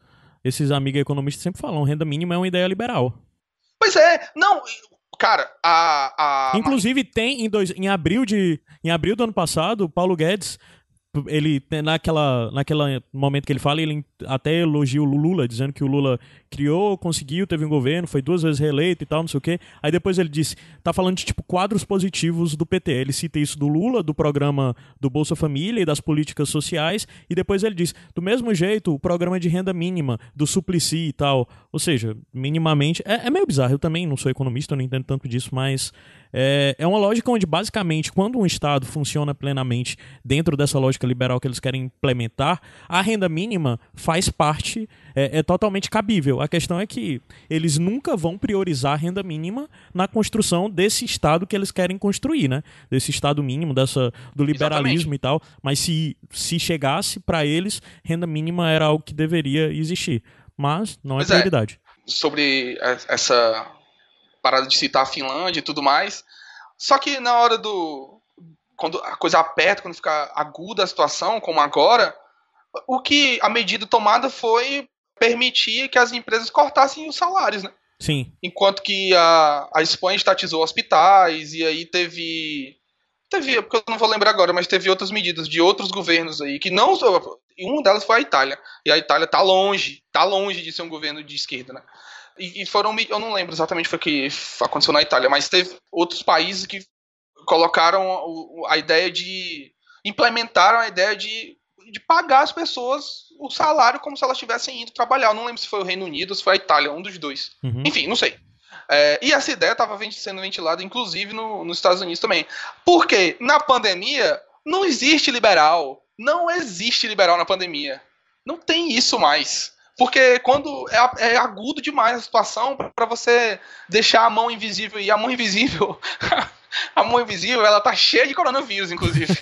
esses amigos economistas sempre falam, renda mínima é uma ideia liberal. Pois é, não... Cara, a... a... Inclusive tem, em, dois, em, abril de, em abril do ano passado, o Paulo Guedes, ele, naquela, naquela momento que ele fala, ele até elogia o Lula, dizendo que o Lula criou, conseguiu, teve um governo, foi duas vezes reeleito e tal, não sei o quê. Aí depois ele disse, tá falando de tipo quadros positivos do P T. Ele cita isso do Lula, do programa do Bolsa Família e das políticas sociais. E depois ele diz, do mesmo jeito, o programa de renda mínima, do Suplicy e tal. Ou seja, minimamente... É, é meio bizarro, eu também não sou economista, eu não entendo tanto disso, mas... É, é uma lógica onde, basicamente, quando um Estado funciona plenamente dentro dessa lógica liberal que eles querem implementar, a renda mínima faz parte, é, é totalmente cabível. A questão é que eles nunca vão priorizar a renda mínima na construção desse Estado que eles querem construir, né? Desse Estado mínimo, dessa, do liberalismo. Exatamente. E tal. Mas se, se chegasse para eles, renda mínima era algo que deveria existir. Mas não é prioridade. É, sobre essa... parada de citar a Finlândia e tudo mais. Só que na hora do... quando a coisa aperta, quando fica aguda a situação, como agora, o que a medida tomada foi permitir que as empresas cortassem os salários, né? Sim. Enquanto que a, a Espanha estatizou hospitais, e aí teve... Teve, porque eu não vou lembrar agora, mas teve outras medidas de outros governos aí, que não... Uma delas foi a Itália. E a Itália tá longe, tá longe de ser um governo de esquerda, né? E foram, eu não lembro exatamente o que aconteceu na Itália, mas teve outros países que colocaram a ideia de, implementaram a ideia de, de pagar as pessoas o salário como se elas estivessem indo trabalhar. Eu não lembro se foi o Reino Unido ou se foi a Itália, um dos dois. Uhum. Enfim, não sei. É, e essa ideia estava sendo ventilada, inclusive, no, nos Estados Unidos também. Porque na pandemia não existe liberal. Não existe liberal na pandemia. Não tem isso mais. Porque quando é, é agudo demais a situação para você deixar a mão invisível. E a mão invisível, a mão invisível, ela tá cheia de coronavírus, inclusive.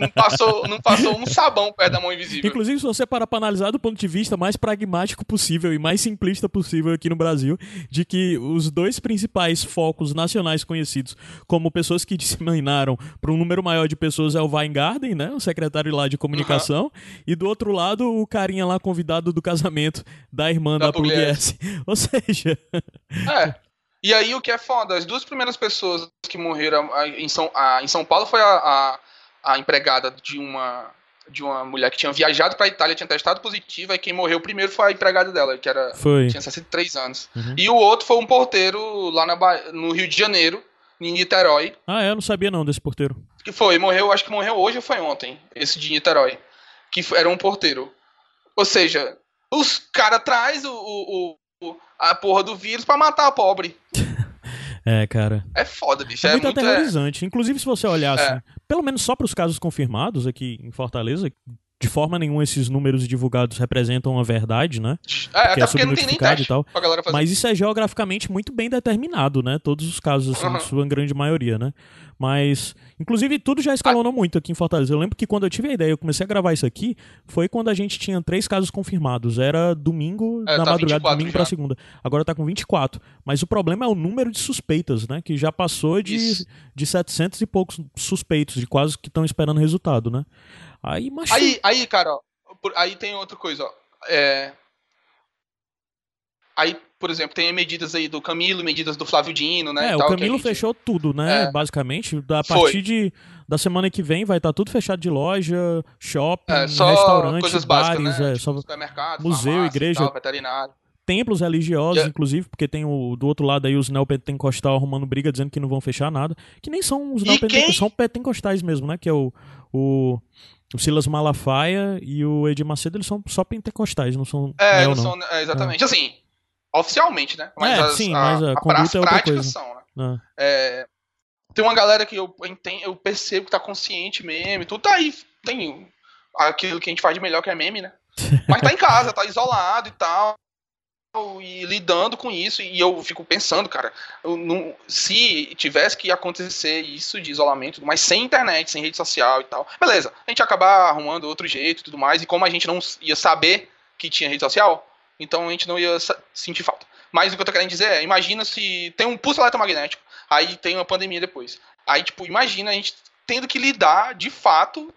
Não passou, não passou um sabão perto da mão invisível. Inclusive, se você parar para analisar do ponto de vista mais pragmático possível e mais simplista possível aqui no Brasil, de que os dois principais focos nacionais conhecidos como pessoas que disseminaram para um número maior de pessoas é o Weingarten, né, o secretário lá de comunicação, uhum. E do outro lado o carinha lá convidado do casamento da irmã da, da Paulo Guedes. Ou seja... É. E aí o que é foda, as duas primeiras pessoas que morreram em São, a, em São Paulo foi a, a, a empregada de uma, de uma mulher que tinha viajado pra Itália, tinha testado positiva, e quem morreu primeiro foi a empregada dela, que era, tinha sessenta e três anos. Uhum. E o outro foi um porteiro lá na, no Rio de Janeiro, em Niterói. Ah, é? Eu não sabia não desse porteiro. Que foi, morreu, acho que morreu hoje ou foi ontem, esse de Niterói, que era um porteiro. Ou seja, os caras trazem o... o, o a porra do vírus pra matar a pobre. É, cara. É foda, bicho. É, é muito aterrorizante. É... Inclusive, se você olhar, é. assim, pelo menos só pros casos confirmados aqui em Fortaleza, de forma nenhuma esses números divulgados representam a verdade, né? É, porque até é porque não tem nem teste e tal. Pra galera fazer. Mas isso é geograficamente muito bem determinado, né? Todos os casos, assim, uhum. Sua grande maioria, né? Mas, inclusive, tudo já escalonou ah. muito aqui em Fortaleza. Eu lembro que quando eu tive a ideia, eu comecei a gravar isso aqui, foi quando a gente tinha três casos confirmados. Era domingo, é, na tá madrugada, domingo já. Pra segunda. Agora tá com vinte e quatro. Mas o problema é o número de suspeitas, né? Que já passou de, de setecentos e poucos suspeitos, de quase que estão esperando resultado, né? Aí, machu... aí, aí, cara, ó, aí tem outra coisa, ó. É... Aí, por exemplo, tem medidas aí do Camilo, medidas do Flávio Dino, né? É, e tal, o Camilo gente... fechou tudo, né? É. Basicamente, a partir de, da semana que vem vai estar tudo fechado de loja, shopping, é, só restaurante, coisas bares, básicas, né? É, tipo, só... supermercado, museu, farmácia, igreja, tal, veterinário. Templos religiosos, yeah. Inclusive, porque tem o do outro lado aí os neopentecostais arrumando briga dizendo que não vão fechar nada, que nem são os neopentecostais, são pentecostais mesmo, né? Que é o... o... O Silas Malafaia e o Edir Macedo, eles são só pentecostais, não são... É, neo, não. São, é exatamente. É. Assim, oficialmente, né? Mas é, as, sim, a, mas a, a conduta é outra coisa. São, né? É. É, tem uma galera que eu, eu percebo que tá consciente meme, tudo tá aí. Tem aquilo que a gente faz de melhor que é meme, né? Mas tá em casa, tá isolado e tal. E lidando com isso, e eu fico pensando, cara, eu não, se tivesse que acontecer isso de isolamento, mas sem internet, sem rede social e tal, beleza, a gente ia acabar arrumando outro jeito e tudo mais, e como a gente não ia saber que tinha rede social, então a gente não ia sentir falta. Mas o que eu tô querendo dizer é, imagina se tem um pulso eletromagnético, aí tem uma pandemia depois. Aí, tipo, imagina a gente tendo que lidar, de fato,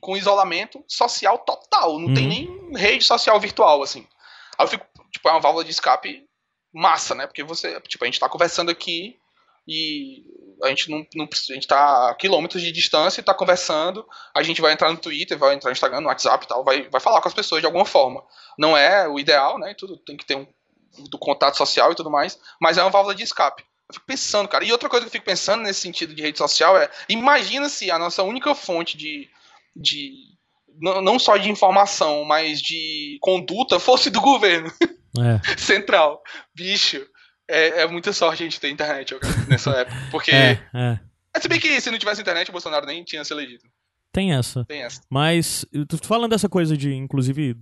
com isolamento social total. Não hum. tem nem rede social virtual, assim. Aí eu fico, tipo, é uma válvula de escape massa, né? Porque você, tipo, a gente tá conversando aqui e a gente não, não precisa, a gente tá a quilômetros de distância e tá conversando, a gente vai entrar no Twitter, vai entrar no Instagram, no WhatsApp e tal, vai, vai falar com as pessoas de alguma forma. Não é o ideal, né? Tudo tem que ter um do contato social e tudo mais, mas é uma válvula de escape. Eu fico pensando, cara. E outra coisa que eu fico pensando nesse sentido de rede social é, imagina se a nossa única fonte de, de não, não só de informação, mas de conduta fosse do governo é. central. Bicho, é, é muita sorte a gente ter internet nessa época, porque é, é. se bem que se não tivesse internet, o Bolsonaro nem tinha se elegido. Tem essa. Tem essa. Mas, tu falando dessa coisa de, inclusive,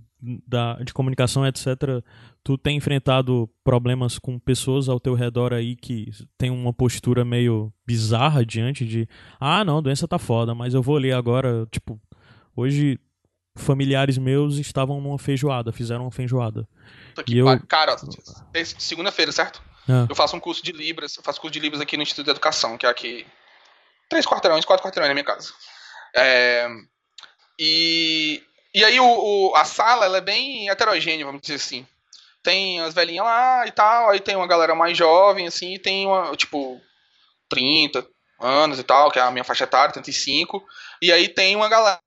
da, de comunicação, etcétera, tu tem enfrentado problemas com pessoas ao teu redor aí que tem uma postura meio bizarra diante de, ah, não, a doença tá foda, mas eu vou ali agora, tipo, hoje familiares meus estavam numa feijoada, fizeram uma feijoada. E eu... Cara, segunda-feira, certo? Ah. Eu faço um curso de Libras, eu faço curso de Libras aqui no Instituto de Educação, que é aqui, três quarteirões, quatro quarteirões na minha casa. É, e, e aí o, o, a sala ela é bem heterogênea, vamos dizer assim. Tem as velhinhas lá e tal, aí tem uma galera mais jovem, assim, e tem uma, tipo, trinta anos e tal, que é a minha faixa etária, trinta e cinco, e aí tem uma galera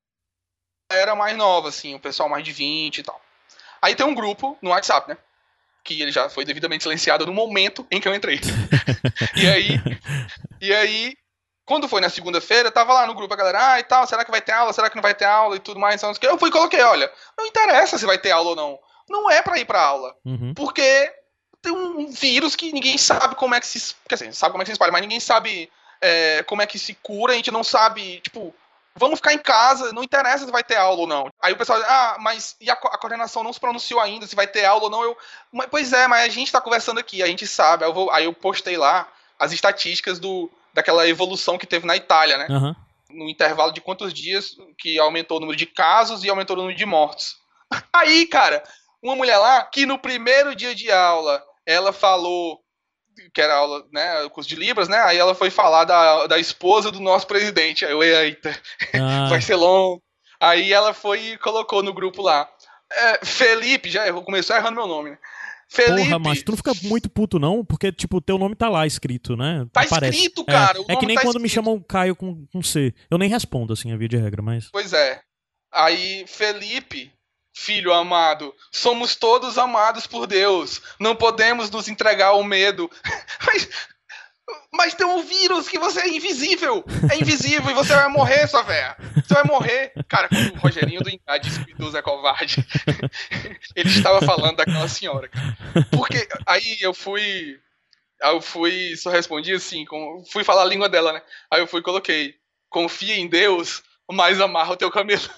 mais nova, assim, o pessoal mais de vinte e tal. Aí tem um grupo no WhatsApp, né? Que ele já foi devidamente silenciado no momento em que eu entrei. E aí... E aí quando foi na segunda-feira, tava lá no grupo a galera, ah, e tal, será que vai ter aula, será que não vai ter aula e tudo mais. Eu fui e coloquei, olha, não interessa se vai ter aula ou não. Não é pra ir pra aula. Uhum. Porque tem um vírus que ninguém sabe como é que se... Quer dizer, sabe como é que se espalha, mas ninguém sabe é, como é que se cura, a gente não sabe, tipo, vamos ficar em casa, não interessa se vai ter aula ou não. Aí o pessoal, ah, mas e a, co- a coordenação não se pronunciou ainda, se vai ter aula ou não. Eu, mas, pois é, mas a gente tá conversando aqui, a gente sabe. Aí eu, vou, aí eu postei lá as estatísticas do... daquela evolução que teve na Itália, né? Uhum. No intervalo de quantos dias que aumentou o número de casos e aumentou o número de mortos. Aí, cara, uma mulher lá que no primeiro dia de aula ela falou, que era aula, né, o curso de Libras, né? Aí ela foi falar da, da esposa do nosso presidente. Aí eu, eita, ah. vai ser longo. Aí ela foi e colocou no grupo lá. É, Felipe, já errou, começou errando meu nome, né? Felipe. Porra, mas tu não fica muito puto não, porque tipo, o teu nome tá lá escrito, né? Tá Aparece. Escrito, cara. É, o nome é que nem tá quando escrito. Me chamam Caio com, com C. Eu nem respondo, assim, a via de regra, mas... Pois é. Aí, Felipe, filho amado, somos todos amados por Deus. Não podemos nos entregar ao medo. Mas, mas tem um vírus que você é invisível. É invisível e você vai morrer, sua véia. Você vai morrer. Cara, quando o Rogerinho do Ingá disse que Deus é covarde, ele estava falando daquela senhora, cara. Porque aí eu fui... Eu fui... Só respondi assim, com, fui falar a língua dela, né? Aí eu fui e coloquei, confia em Deus, mas amarra o teu camelo.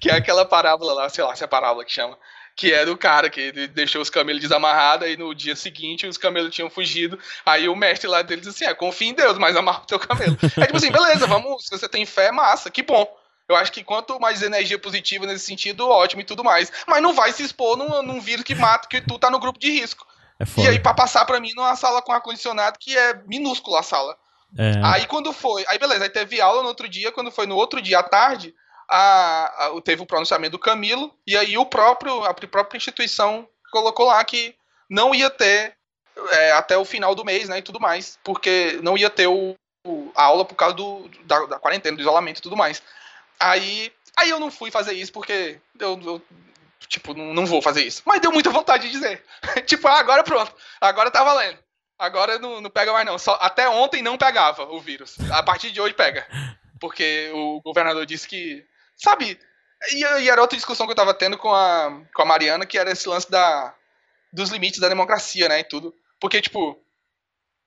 Que é aquela parábola lá, sei lá se é a parábola que chama. Que era o cara que deixou os camelos desamarrados e no dia seguinte os camelos tinham fugido. Aí o mestre lá dele disse assim, é, confia em Deus, mas amarra o teu camelo. É tipo assim, beleza, vamos, se você tem fé, massa, que bom. Eu acho que quanto mais energia positiva nesse sentido, ótimo e tudo mais. Mas não vai se expor num, num vírus que mata, que tu tá no grupo de risco. É foda. E aí pra passar pra mim numa sala com ar-condicionado que é minúscula a sala. É. Aí quando foi, aí beleza, aí teve aula no outro dia, quando foi no outro dia à tarde... A, a, teve o pronunciamento do Camilo e aí o próprio, a própria instituição colocou lá que não ia ter é, até o final do mês, né, e tudo mais, porque não ia ter o, o, a aula por causa do, da, da quarentena, do isolamento e tudo mais. Aí, aí eu não fui fazer isso porque eu, eu tipo, não, não vou fazer isso, mas deu muita vontade de dizer tipo, ah, agora pronto, agora tá valendo, agora não, não pega mais não. Só, até ontem não pegava o vírus, a partir de hoje pega, porque o governador disse que sabe, e, e era outra discussão que eu tava tendo com a, com a Mariana, que era esse lance da, dos limites da democracia, né, e tudo. Porque, tipo,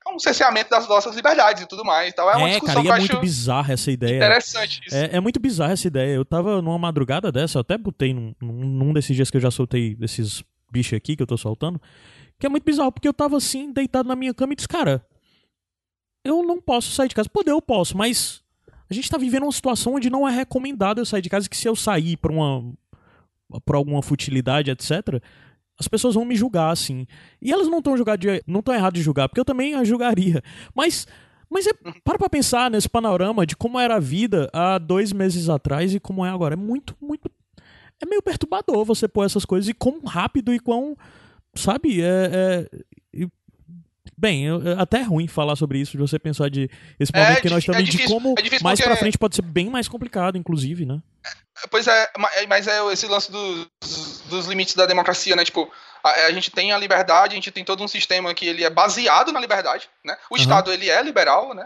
é um cerceamento das nossas liberdades e tudo mais e tal. É uma é, discussão cara, que eu é muito bizarra essa ideia. Interessante isso. É, é muito bizarra essa ideia. Eu tava numa madrugada dessa, eu até botei num, num desses dias que eu já soltei esses bichos aqui que eu tô soltando, que é muito bizarro, porque eu tava assim, deitado na minha cama e disse, cara, eu não posso sair de casa. Poder eu posso, mas... A gente tá vivendo uma situação onde não é recomendado eu sair de casa, que se eu sair pra, uma, pra alguma futilidade, etcétera, As pessoas vão me julgar, assim. E elas não estão erradas de julgar, porque eu também as julgaria. Mas, mas é, para pra pensar nesse panorama de como era a vida há dois meses atrás e como é agora. É muito, muito... É meio perturbador você pôr essas coisas e quão rápido e quão... Sabe? É... é... Bem, eu, até é ruim falar sobre isso, de você pensar de esse momento é, que nós estamos é difícil, de como é difícil, mais pra frente pode ser bem mais complicado, inclusive, né? Pois é, mas é esse lance dos, dos limites da democracia, né? Tipo, a, a gente tem a liberdade, a gente tem todo um sistema que ele é baseado na liberdade, né? O uhum. Estado, ele é liberal, né?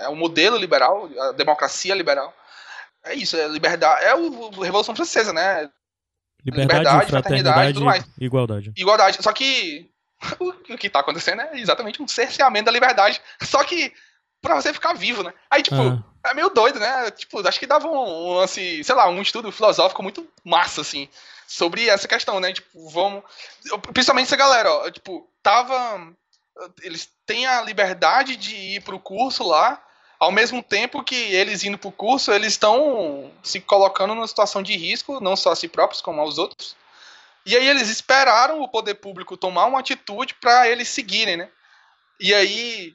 É, é um modelo liberal, a democracia liberal. É isso, é liberdade, é a Revolução Francesa, né? Liberdade, liberdade fraternidade e tudo mais. Igualdade. Igualdade, só que... O que tá acontecendo é exatamente um cerceamento da liberdade, só que pra você ficar vivo, né? Aí, tipo, ah. é meio doido, né? Tipo, acho que dava um, um assim, sei lá, um estudo filosófico muito massa, assim, sobre essa questão, né? Tipo, vamos... Principalmente essa galera, ó, tipo, tava... Eles têm a liberdade de ir pro curso lá, ao mesmo tempo que eles indo pro curso, eles estão se colocando numa situação de risco, não só a si próprios, como aos outros. E aí eles esperaram o poder público tomar uma atitude pra eles seguirem, né? E aí...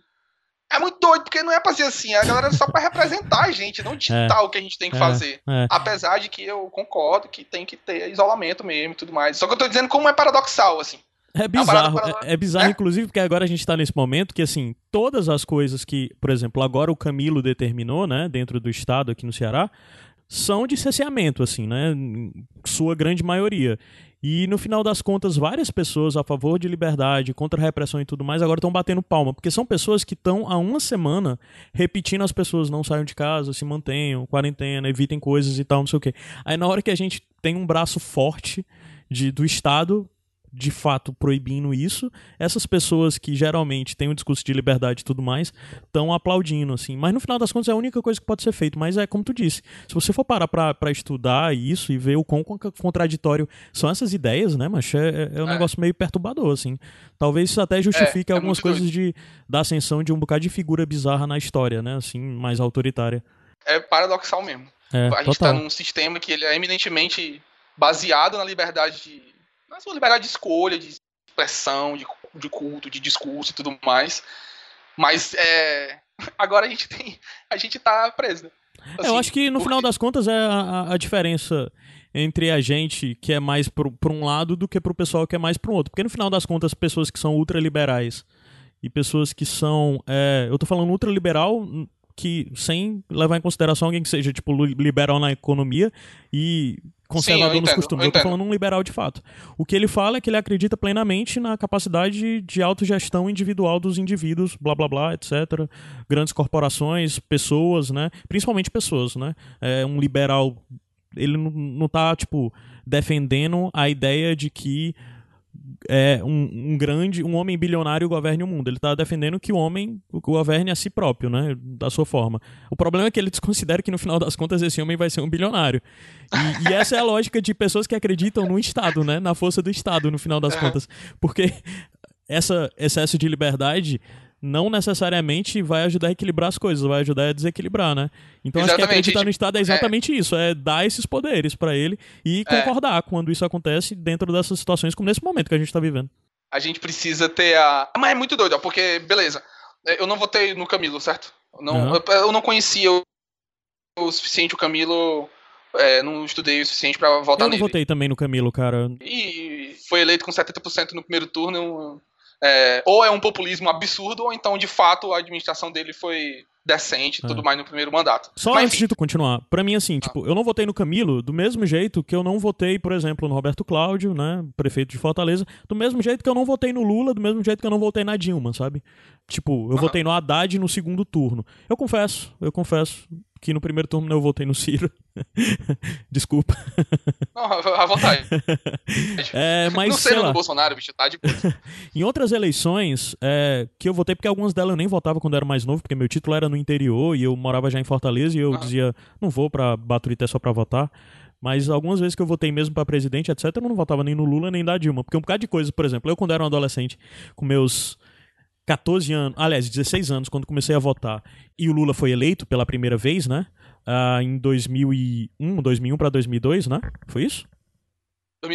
É muito doido, porque não é pra ser assim. A galera é só pra representar a gente, não ditar é, o que a gente tem que é, fazer. É. Apesar de que eu concordo que tem que ter isolamento mesmo e tudo mais. Só que eu tô dizendo como é paradoxal, assim. É bizarro. É, parado... é, é bizarro, é? Inclusive, porque agora a gente tá nesse momento que, assim, todas as coisas que... Por exemplo, agora o Camilo determinou, né? Dentro do estado aqui no Ceará, são de cerceamento, assim, né? Sua grande maioria. E no final das contas, várias pessoas a favor de liberdade, contra a repressão e tudo mais, agora estão batendo palma, porque são pessoas que estão há uma semana repetindo as pessoas, não saiam de casa, se mantenham, quarentena, evitem coisas e tal, não sei o quê. Aí na hora que a gente tem um braço forte de, do Estado, de fato, proibindo isso, essas pessoas que geralmente têm um discurso de liberdade e tudo mais, estão aplaudindo, assim. Mas no final das contas é a única coisa que pode ser feita. Mas é como tu disse, se você for parar pra, pra estudar isso e ver o quão contraditório são essas ideias, né, macho, é, é um é. negócio meio perturbador, assim. Talvez isso até justifique é, é algumas coisas de, da ascensão de um bocado de figura bizarra na história, né, assim, mais autoritária. É paradoxal mesmo. É, a gente total. tá num sistema que ele é eminentemente baseado na liberdade de Mas uma liberdade de escolha, de expressão, de, de culto, de discurso e tudo mais. Mas é, agora a gente tem, a gente tá preso. Assim, é, eu acho que no porque... final das contas é a, a diferença entre a gente que é mais pro, pro um lado do que pro pessoal que é mais pro outro. Porque no final das contas, pessoas que são ultraliberais e pessoas que são... É, eu tô falando ultraliberal... que sem levar em consideração alguém que seja tipo liberal na economia e conservador Sim, entendo, nos costumes. Eu, eu tô falando um liberal de fato. O que ele fala é que ele acredita plenamente na capacidade de autogestão individual dos indivíduos, blá blá blá, etcétera. Grandes corporações, pessoas, né? Principalmente pessoas, né? É um liberal, ele não tá tipo defendendo a ideia de que É, um, um grande, um homem bilionário governe o mundo. Ele tá defendendo que o homem governe a si próprio, né, da sua forma. O problema é que ele desconsidera que no final das contas esse homem vai ser um bilionário. E, e essa é a lógica de pessoas que acreditam no Estado, né, na força do Estado no final das contas. Porque esse excesso de liberdade não necessariamente vai ajudar a equilibrar as coisas, vai ajudar a desequilibrar, né? Então exatamente. Acho que acreditar no Estado é exatamente é. isso, é dar esses poderes pra ele e concordar é. quando isso acontece dentro dessas situações como nesse momento que a gente tá vivendo. A gente precisa ter a... Mas é muito doido, ó, porque, beleza, eu não votei no Camilo, certo? Não, uhum. eu, eu não conhecia o, o suficiente o Camilo, é, não estudei o suficiente pra votar eu nele. Eu não votei também no Camilo, cara. E foi eleito com setenta por cento no primeiro turno, eu... É, ou é um populismo absurdo, ou então, de fato, a administração dele foi decente e é. tudo mais no primeiro mandato. Só Mas, antes de tu continuar, pra mim, assim, ah. tipo, eu não votei no Camilo do mesmo jeito que eu não votei, por exemplo, no Roberto Cláudio, né, prefeito de Fortaleza, do mesmo jeito que eu não votei no Lula, do mesmo jeito que eu não votei na Dilma, sabe? Tipo, eu uhum. votei no Haddad no segundo turno. Eu confesso, eu confesso que no primeiro turno eu votei no Ciro. Desculpa. Não, à vontade. É, mas, não sei, sei no Bolsonaro, bicho, tá de Em outras eleições, é, que eu votei, porque algumas delas eu nem votava quando eu era mais novo, porque meu título era no interior e eu morava já em Fortaleza e eu uhum. dizia, não vou pra Baturité só pra votar. Mas algumas vezes que eu votei mesmo pra presidente, etcétera, eu não votava nem no Lula nem na Dilma. Porque um bocado de coisa, por exemplo, eu quando era um adolescente, com meus... catorze anos, aliás, dezesseis anos, quando comecei a votar, e o Lula foi eleito pela primeira vez, né? Uh, em dois mil e um, dois mil e um pra dois mil e dois, né? Foi isso?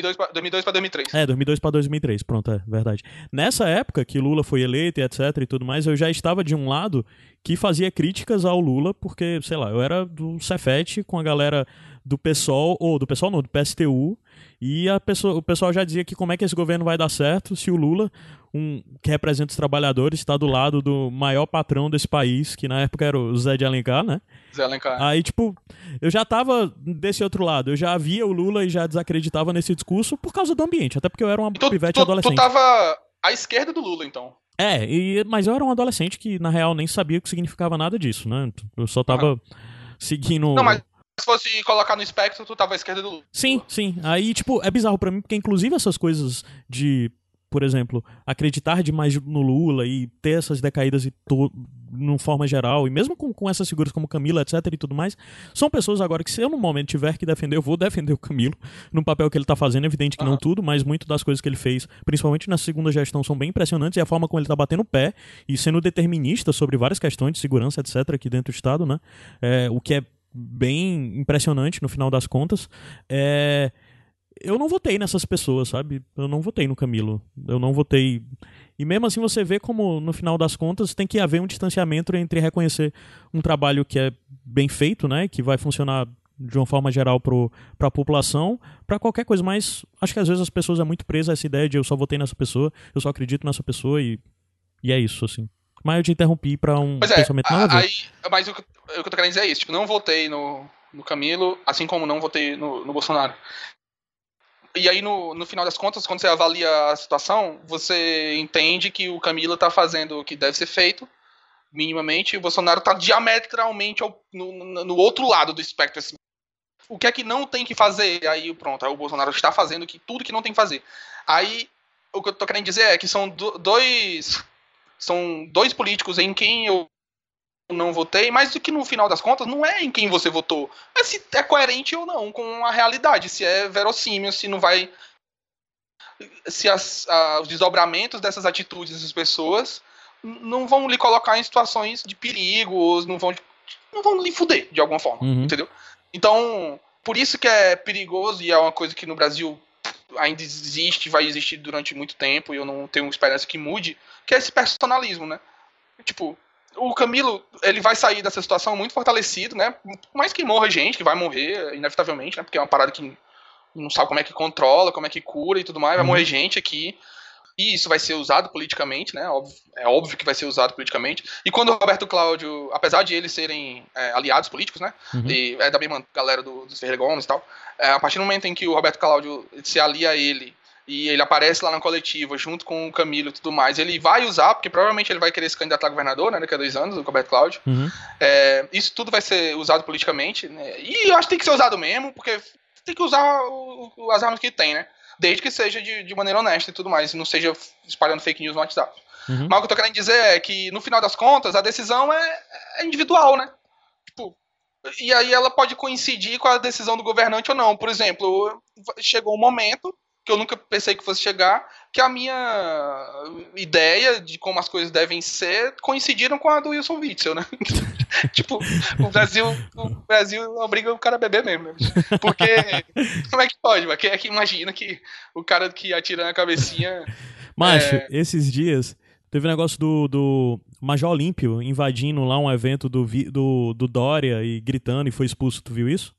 dois mil e dois para dois mil e três. É, dois mil e dois para dois mil e três, pronto, é verdade. Nessa época que Lula foi eleito e etc e tudo mais, eu já estava de um lado que fazia críticas ao Lula, porque, sei lá, eu era do Cefete com a galera do PSOL, ou do PSOL não, do P S T U, e a pessoa, o pessoal já dizia que como é que esse governo vai dar certo se o Lula, um, que representa os trabalhadores, está do lado do maior patrão desse país, que na época era o Zé de Alencar, né? Zé Alencar. Aí, tipo, eu já tava desse outro lado, eu já via o Lula e já desacreditava nesse discurso por causa do ambiente, até porque eu era uma tu, pivete tu, adolescente. Tu tava à esquerda do Lula, então? É, e, mas eu era um adolescente que, na real, nem sabia o que significava nada disso, né? Eu só tava ah. seguindo... Não, mas... Se fosse colocar no espectro, tu tava à esquerda do Lula. Sim, sim. Aí, tipo, é bizarro pra mim, porque inclusive essas coisas de, por exemplo, acreditar demais no Lula e ter essas decaídas de to... numa forma geral, e mesmo com, com essas figuras como Camilo, etc e tudo mais, são pessoas agora que se eu no momento tiver que defender, eu vou defender o Camilo no papel que ele tá fazendo, é evidente que uhum. não tudo, mas muito das coisas que ele fez, principalmente na segunda gestão, são bem impressionantes, e a forma como ele tá batendo o pé e sendo determinista sobre várias questões de segurança, etc, aqui dentro do estado, né, é, o que é bem impressionante no final das contas. É... eu não votei nessas pessoas, sabe? Eu não votei no Camilo, eu não votei, e mesmo assim você vê como no final das contas tem que haver um distanciamento entre reconhecer um trabalho que é bem feito, né, que vai funcionar de uma forma geral pro, pra população, pra qualquer coisa, mas acho que às vezes as pessoas é muito presa a essa ideia de eu só votei nessa pessoa, eu só acredito nessa pessoa, e, e é isso, assim. Mas eu te interrompi pra um pois é, pensamento nada. Aí, mas o que, o que eu tô querendo dizer é isso. Tipo, não votei no, no Camilo, assim como não votei no, no Bolsonaro. E aí, no, no final das contas, quando você avalia a situação, você entende que o Camilo tá fazendo o que deve ser feito, minimamente, e o Bolsonaro tá diametralmente ao, no, no outro lado do espectro. O que é que não tem que fazer? Aí, pronto, aí o Bolsonaro está fazendo que, tudo que não tem que fazer. Aí, o que eu tô querendo dizer é que são do, dois... São dois políticos em quem eu não votei, mas que no final das contas não é em quem você votou. É se é coerente ou não com a realidade, se é verossímil, se não vai... Se as, a, os desdobramentos dessas atitudes dessas pessoas não vão lhe colocar em situações de perigo, não vão, não vão lhe fuder de alguma forma, uhum. entendeu? Então, por isso que é perigoso e é uma coisa que no Brasil... ainda existe, vai existir durante muito tempo, e eu não tenho esperança que mude, que é esse personalismo, né? Tipo, o Camilo, ele vai sair dessa situação muito fortalecido, né? Por mais que morra gente, que vai morrer inevitavelmente, né? Porque é uma parada que não sabe como é que controla, como é que cura e tudo mais, vai morrer gente aqui, e isso vai ser usado politicamente, né? É óbvio que vai ser usado politicamente. E quando o Roberto Cláudio, apesar de eles serem é, aliados políticos, né? Uhum. E é da mesma galera do, dos Ferreira Gomes e tal. É, a partir do momento em que o Roberto Cláudio se alia a ele e ele aparece lá na coletiva junto com o Camilo e tudo mais, ele vai usar, porque provavelmente ele vai querer se candidatar a governador, né? Daqui a dois anos, o Roberto Cláudio. Uhum. É, isso tudo vai ser usado politicamente, né? E eu acho que tem que ser usado mesmo, porque tem que usar o, o, as armas que tem, né? Desde que seja de, de maneira honesta e tudo mais, não seja espalhando fake news no WhatsApp. Uhum. Mas o que eu tô querendo dizer é que, no final das contas, a decisão é, é individual, né? Tipo, e aí ela pode coincidir com a decisão do governante ou não. Por exemplo, chegou um momento, que eu nunca pensei que fosse chegar, que a minha ideia de como as coisas devem ser coincidiram com a do Wilson Witzel, né? Tipo, o Brasil, o Brasil obriga o cara a beber mesmo, né? Porque, como é que pode, mano? É que imagina que o cara que atira na cabecinha... Macho, é... esses dias teve um negócio do, do Major Olímpio invadindo lá um evento do, do, do Dória e gritando e foi expulso, tu viu isso?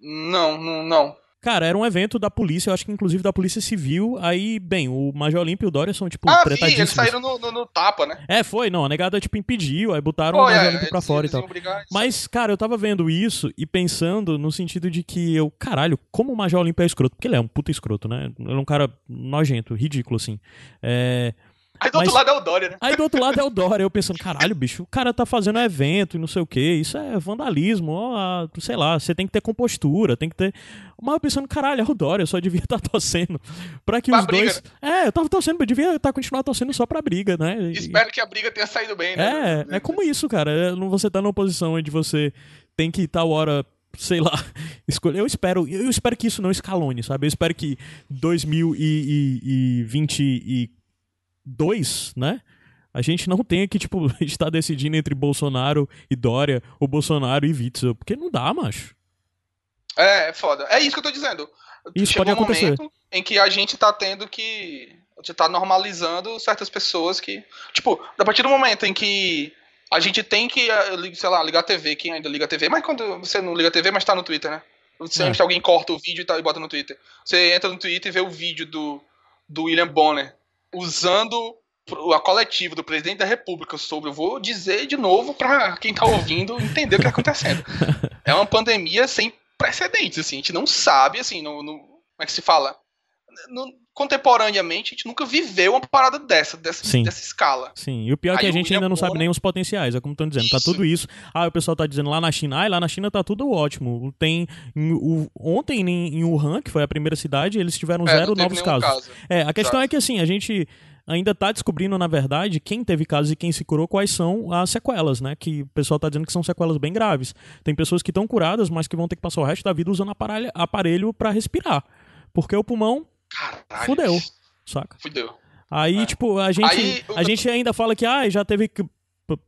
Não, não, não. Cara, era um evento da polícia, eu acho que inclusive da polícia civil, aí, bem, o Major Olímpio e o Dória são, tipo, ah, tretadíssimos. Ah, eles saíram no, no, no tapa, né? É, foi, não, a negada, tipo, impediu, aí botaram oh, o Major é, Olímpio pra eles, fora eles e tal. Brigar, mas, cara, eu tava vendo isso e pensando no sentido de que eu, caralho, como o Major Olímpio é escroto, porque ele é um puta escroto, né? Ele é um cara nojento, ridículo, assim. É... Aí do mas... outro lado é o Dória, né? Aí do outro lado é o Dória, eu pensando, caralho, bicho, o cara tá fazendo evento e não sei o quê, isso é vandalismo, ó, sei lá, você tem que ter compostura, tem que ter... Mas eu pensando, caralho, é o Dória, eu só devia estar tá torcendo pra que pra os briga. Dois... É, eu tava torcendo, eu devia tá, continuar torcendo só pra briga, né? E... Espero que a briga tenha saído bem, né? É, é como isso, cara, você tá numa posição onde você tem que tal hora... sei lá, eu espero eu espero que isso não escalone, sabe? Eu espero que dois mil e vinte e dois, né? A gente não tem que, tipo, estar decidindo entre Bolsonaro e Dória ou Bolsonaro e Witzel, porque não dá, macho. É, é foda. É isso que eu tô dizendo. Isso chegou pode um acontecer. Momento em que a gente tá tendo que... A gente tá normalizando certas pessoas que... Tipo, a partir do momento em que a gente tem que, sei lá, ligar a T V, quem ainda liga a T V, mas quando você não liga a T V, mas tá no Twitter, né? Sempre é. Alguém corta o vídeo e, tá, e bota no Twitter. Você entra no Twitter e vê o vídeo do, do William Bonner usando a coletiva do presidente da República sobre... Eu vou dizer de novo pra quem tá ouvindo entender o que tá acontecendo. É uma pandemia sem precedentes, assim. A gente não sabe, assim, no, no, como é que se fala? No, contemporaneamente, a gente nunca viveu uma parada dessa, dessa, Sim. dessa escala. Sim, e o pior é que a gente ainda não sabe nem os potenciais, é como estão dizendo, isso. tá tudo isso. Ah, o pessoal tá dizendo lá na China, ah, lá na China tá tudo ótimo. Tem, em, o, ontem em, em Wuhan, que foi a primeira cidade, eles tiveram é, zero novos casos. Caso. É, a questão Exato. É que assim, a gente ainda tá descobrindo, na verdade, quem teve casos e quem se curou, quais são as sequelas, né? Que o pessoal tá dizendo que são sequelas bem graves. Tem pessoas que estão curadas, mas que vão ter que passar o resto da vida usando aparelho, aparelho pra respirar. Porque o pulmão... Caralho. Fudeu, saca? Fudeu. Aí, é. tipo, a gente, Aí, eu... a gente ainda fala que ah, já teve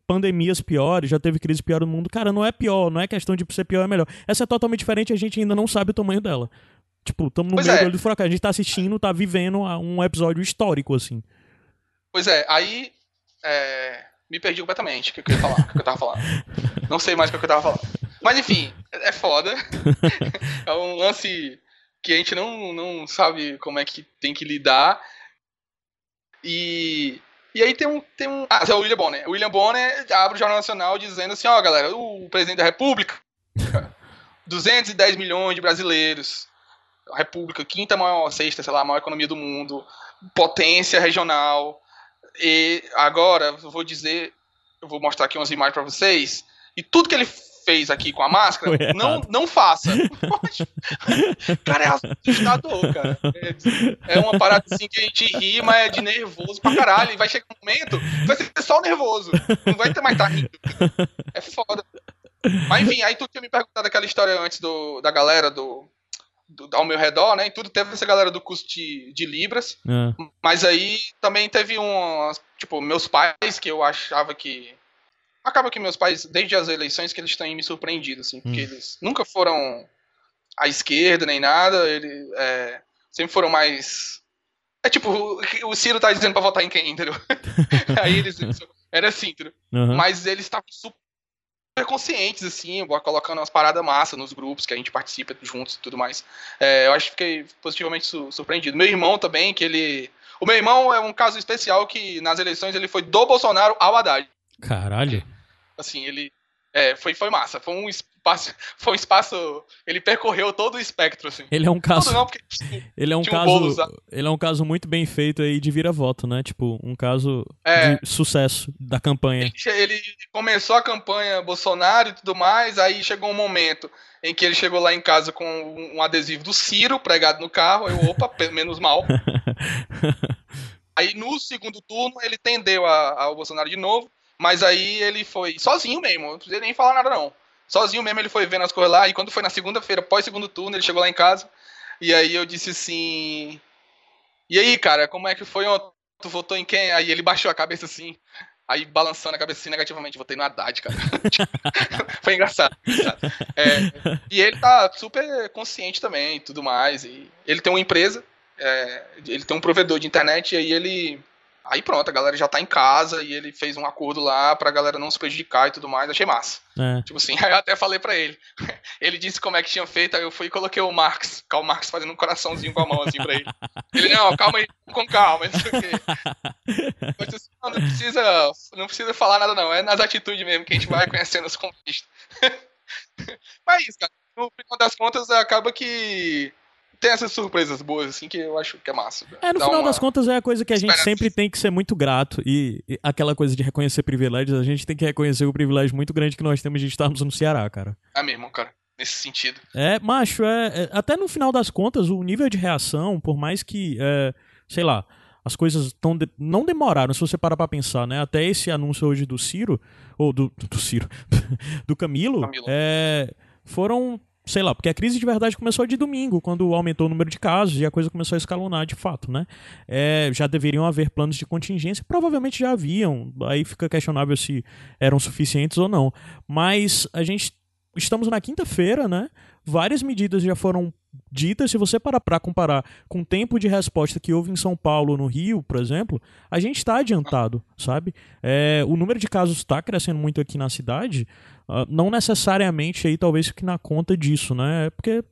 pandemias piores, já teve crise pior no mundo. Cara, não é pior, não é questão de ser pior é melhor. Essa é totalmente diferente, a gente ainda não sabe o tamanho dela. Tipo, estamos no pois meio é. do olho do furacão. A gente tá assistindo, tá vivendo um episódio histórico, assim. Pois é, aí... É... Me perdi completamente o que eu ia falar, o que eu tava falando. Não sei mais o que eu tava falando. Mas, enfim, é foda. É um lance... que a gente não, não sabe como é que tem que lidar. E, e aí tem um, tem um... Ah, é o William Bonner. O William Bonner abre o Jornal Nacional dizendo assim, ó, galera, o presidente da República, duzentos e dez milhões de brasileiros, a República, quinta maior, sexta, sei lá, maior economia do mundo, potência regional. E agora, eu vou dizer, eu vou mostrar aqui umas imagens pra vocês, e tudo que ele... fez aqui com a máscara, não, não faça. Cara, é assustador, cara. É uma parada assim que a gente ri, mas é de nervoso pra caralho. E vai chegar um momento que vai ser só nervoso. Não vai ter mais tá rindo. É foda. Mas enfim, aí tu tinha me perguntado aquela história antes do, da galera do, do ao meu redor, né? E tudo teve essa galera do curso de, de Libras. É. Mas aí também teve um... Tipo, meus pais, que eu achava que... Acaba que meus pais, desde as eleições, que eles têm me surpreendido, assim, porque hum. eles nunca foram à esquerda nem nada, eles é, sempre foram mais... É tipo, o, o Ciro tá dizendo pra votar em quem, entendeu? Aí eles... Era assim, entendeu? Uhum. Mas eles estavam super conscientes, assim, colocando umas paradas massas nos grupos que a gente participa juntos e tudo mais. É, eu acho que fiquei positivamente su- surpreendido. Meu irmão também, que ele... O meu irmão é um caso especial que, nas eleições, ele foi do Bolsonaro ao Haddad. Caralho. Assim, ele... É, foi, foi massa. Foi um espaço... Foi um espaço... Ele percorreu todo o espectro, assim. Ele é um caso... Não, porque, assim, ele, é um caso bolo, ele é um caso muito bem feito aí de vira-voto, né? Tipo, um caso é, de sucesso da campanha. Ele, ele começou a campanha Bolsonaro e tudo mais, aí chegou um momento em que ele chegou lá em casa com um adesivo do Ciro pregado no carro, eu, opa, menos mal. Aí, no segundo turno, ele tendeu ao Bolsonaro de novo. Mas aí ele foi sozinho mesmo, não precisa nem falar nada não. Sozinho mesmo ele foi vendo as coisas lá, e quando foi na segunda-feira, pós segundo turno, ele chegou lá em casa, e aí eu disse assim... E aí, cara, como é que foi ontem? Tu votou em quem? Aí ele baixou a cabeça assim, aí balançando a cabeça assim negativamente, votei no Haddad, cara. Foi engraçado. É, e ele tá super consciente também, e tudo mais. E ele tem uma empresa, é, ele tem um provedor de internet, e aí ele... Aí pronto, a galera já tá em casa e ele fez um acordo lá pra galera não se prejudicar e tudo mais. Achei massa. É. Tipo assim, aí eu até falei pra ele. Ele disse como é que tinha feito, aí eu fui e coloquei o Marx. Carl Marx fazendo um coraçãozinho com a mão assim pra ele. Ele, não, calma aí, com calma, não sei o quê. Eu disse, não, não, precisa, não precisa falar nada não, é nas atitudes mesmo que a gente vai conhecendo as conquistas. Mas é isso, cara. No final das contas, acaba que... Tem essas surpresas boas, assim, que eu acho que é massa. É, no final das contas é a coisa que a gente sempre tem que ser muito grato e, e aquela coisa de reconhecer privilégios, a gente tem que reconhecer o privilégio muito grande que nós temos de estarmos no Ceará, cara. É mesmo, cara. Nesse sentido. É, macho, é, é, até no final das contas o nível de reação, por mais que, é, sei lá, as coisas tão de... não demoraram, se você parar pra pensar, né? Até esse anúncio hoje do Ciro, ou do, do Ciro, do Camilo, Camilo. É, foram... Sei lá, porque a crise de verdade começou de domingo, quando aumentou o número de casos e a coisa começou a escalonar de fato, né? É, já deveriam haver planos de contingência, provavelmente já haviam, aí fica questionável se eram suficientes ou não. Mas a gente estamos na quinta-feira, né? Várias medidas já foram ditas. Se você parar para comparar com o tempo de resposta que houve em São Paulo, no Rio, por exemplo, a gente está adiantado, sabe? É, o número de casos está crescendo muito aqui na cidade, uh, não necessariamente aí talvez fique na conta disso, né? Porque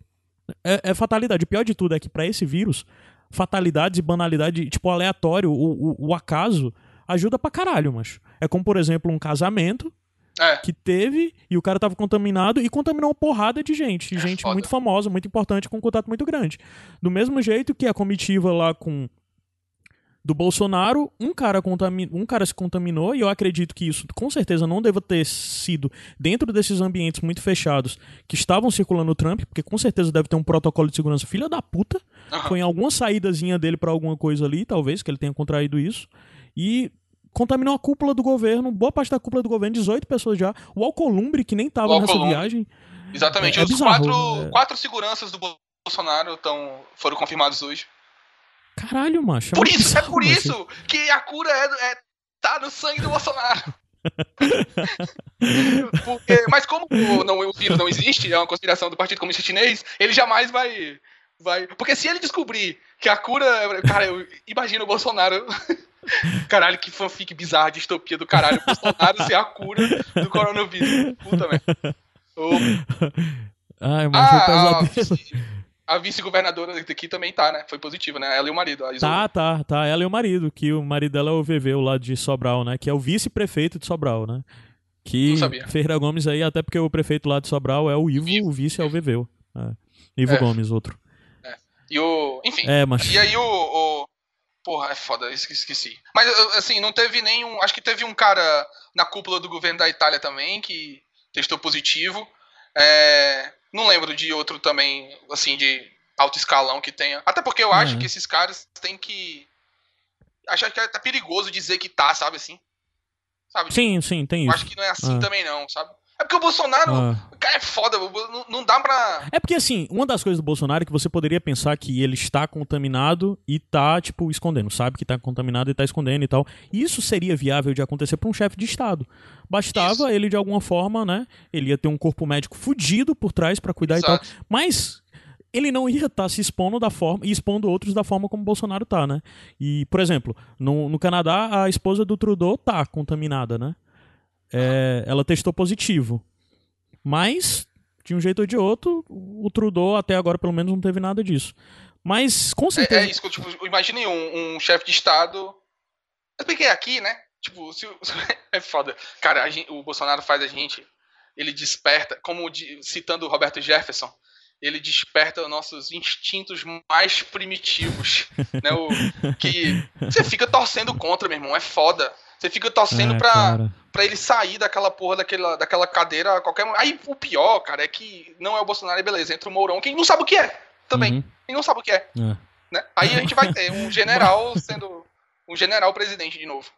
é, é fatalidade. O pior de tudo é que para esse vírus, fatalidades e banalidade, tipo aleatório, o, o, o acaso, ajuda pra caralho, macho. É como, por exemplo, um casamento É. que teve, e o cara tava contaminado e contaminou uma porrada de gente, é gente foda. Muito famosa, muito importante, com um contato muito grande. Do mesmo jeito que a comitiva lá com do Bolsonaro, um cara, contamin... um cara se contaminou, e eu acredito que isso com certeza não deva ter sido dentro desses ambientes muito fechados que estavam circulando o Trump, porque com certeza deve ter um protocolo de segurança filha da puta. Uhum. Foi em alguma saídazinha dele pra alguma coisa ali, talvez, que ele tenha contraído isso, e contaminou a cúpula do governo, boa parte da cúpula do governo, dezoito pessoas já, o Alcolumbre, que nem tava nessa viagem. Exatamente, é, é os bizarro, quatro, é... quatro seguranças do Bolsonaro tão, foram confirmados hoje. Caralho, macho. Por isso, é por isso que a cura é, é, tá no sangue do Bolsonaro. Porque, mas como o, não, o vírus não existe, é uma conspiração do Partido Comunista Chinês, ele jamais vai, vai... Porque se ele descobrir que a cura... Cara, eu imagino o Bolsonaro... Caralho, que fanfic bizarra, distopia do caralho. O Bolsonaro ser a cura do coronavírus. Puta merda. Oh. Ai, mas ah, foi pesadelo. Ah, a vice-governadora daqui também tá, né? Foi positiva, né? Ela e o marido. Tá, tá, tá. Ela e o marido, que o marido dela é o V V, o lá de Sobral, né? Que é o vice-prefeito de Sobral, né? Que Ferreira Gomes aí, até porque o prefeito lá de Sobral é o Ivo, Vivo. O vice é o V V. É. Ivo é. Gomes, outro. É. E o... Enfim. É, mas... E aí o... o... Porra, é foda, esqueci. Mas, assim, não teve nenhum... Acho que teve um cara na cúpula do governo da Itália também que testou positivo. É... Não lembro de outro também, assim, de alto escalão que tenha. Até porque eu acho é. que esses caras têm que... Acho que tá perigoso dizer que tá, sabe, assim? Sabe? Sim, sim, tem eu isso. Acho que não é assim é. também não, sabe? É porque o Bolsonaro, o cara é foda, não dá pra... É porque, assim, uma das coisas do Bolsonaro é que você poderia pensar que ele está contaminado e tá, tipo, escondendo. Sabe que tá contaminado e tá escondendo e tal. Isso seria viável de acontecer pra um chefe de Estado. Bastava Isso. ele, de alguma forma, né? Ele ia ter um corpo médico fudido por trás pra cuidar Exato. E tal. Mas... ele não ia estar tá se expondo da forma e expondo outros da forma como o Bolsonaro tá, né? E, por exemplo, no, no Canadá, a esposa do Trudeau tá contaminada, né? É, ela testou positivo. Mas, de um jeito ou de outro, o Trudeau até agora, pelo menos, não teve nada disso. Mas, com certeza... É, é isso que eu, tipo, imagine um, um chefe de Estado... Eu peguei aqui, né? Tipo, se, se... é foda. Cara, a gente, o Bolsonaro faz a gente... Ele desperta, como de, citando o Roberto Jefferson... ele desperta os nossos instintos mais primitivos, né? O, que você fica torcendo contra, meu irmão, é foda. Você fica torcendo é, pra, pra ele sair daquela porra, daquela, daquela cadeira a qualquer momento. Aí o pior, cara, é que não é o Bolsonaro, é beleza, entra o Mourão, que não sabe o que é, também. Uhum. Ele não sabe o que é. é. Né? Aí a gente vai ter um general sendo um general presidente de novo.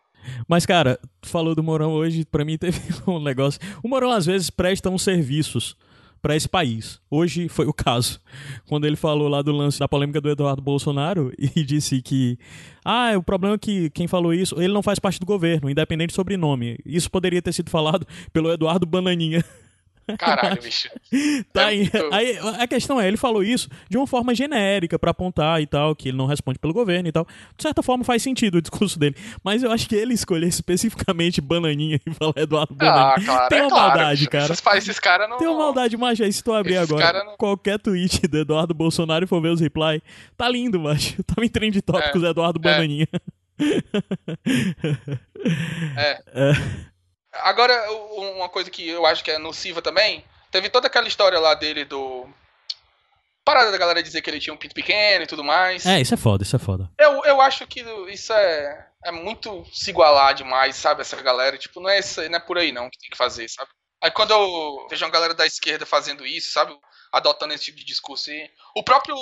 Mas, cara, tu falou do Mourão hoje, pra mim teve um negócio. O Mourão, às vezes, presta uns serviços para esse país. Hoje foi o caso. Quando ele falou lá do lance da polêmica do Eduardo Bolsonaro e disse que ah, o problema é que quem falou isso, ele não faz parte do governo, independente do sobrenome. Isso poderia ter sido falado pelo Eduardo Bananinha. Caralho, bicho. Tá aí, aí, a questão é, ele falou isso de uma forma genérica pra apontar e tal, que ele não responde pelo governo e tal. De certa forma faz sentido o discurso dele, mas eu acho que ele escolher especificamente Bananinha e falar Eduardo Bananinha. Ah, claro, tem uma é claro, maldade, bicho, cara. Esses, esses cara não... Tem uma maldade, mas aí se tu abrir esses agora não... qualquer tweet do Eduardo Bolsonaro e for ver os reply, tá lindo, macho. Tava em trend tópicos é, Eduardo é. Bananinha. É. é. Agora, uma coisa que eu acho que é nociva também, teve toda aquela história lá dele do... Parada da galera dizer que ele tinha um pinto pequeno e tudo mais. É, isso é foda, isso é foda. Eu, eu acho que isso é, é muito se igualar demais, sabe? Essa galera, tipo, não é, essa, não é por aí não que tem que fazer, sabe? Aí quando eu vejo uma galera da esquerda fazendo isso, sabe? Adotando esse tipo de discurso. E o próprio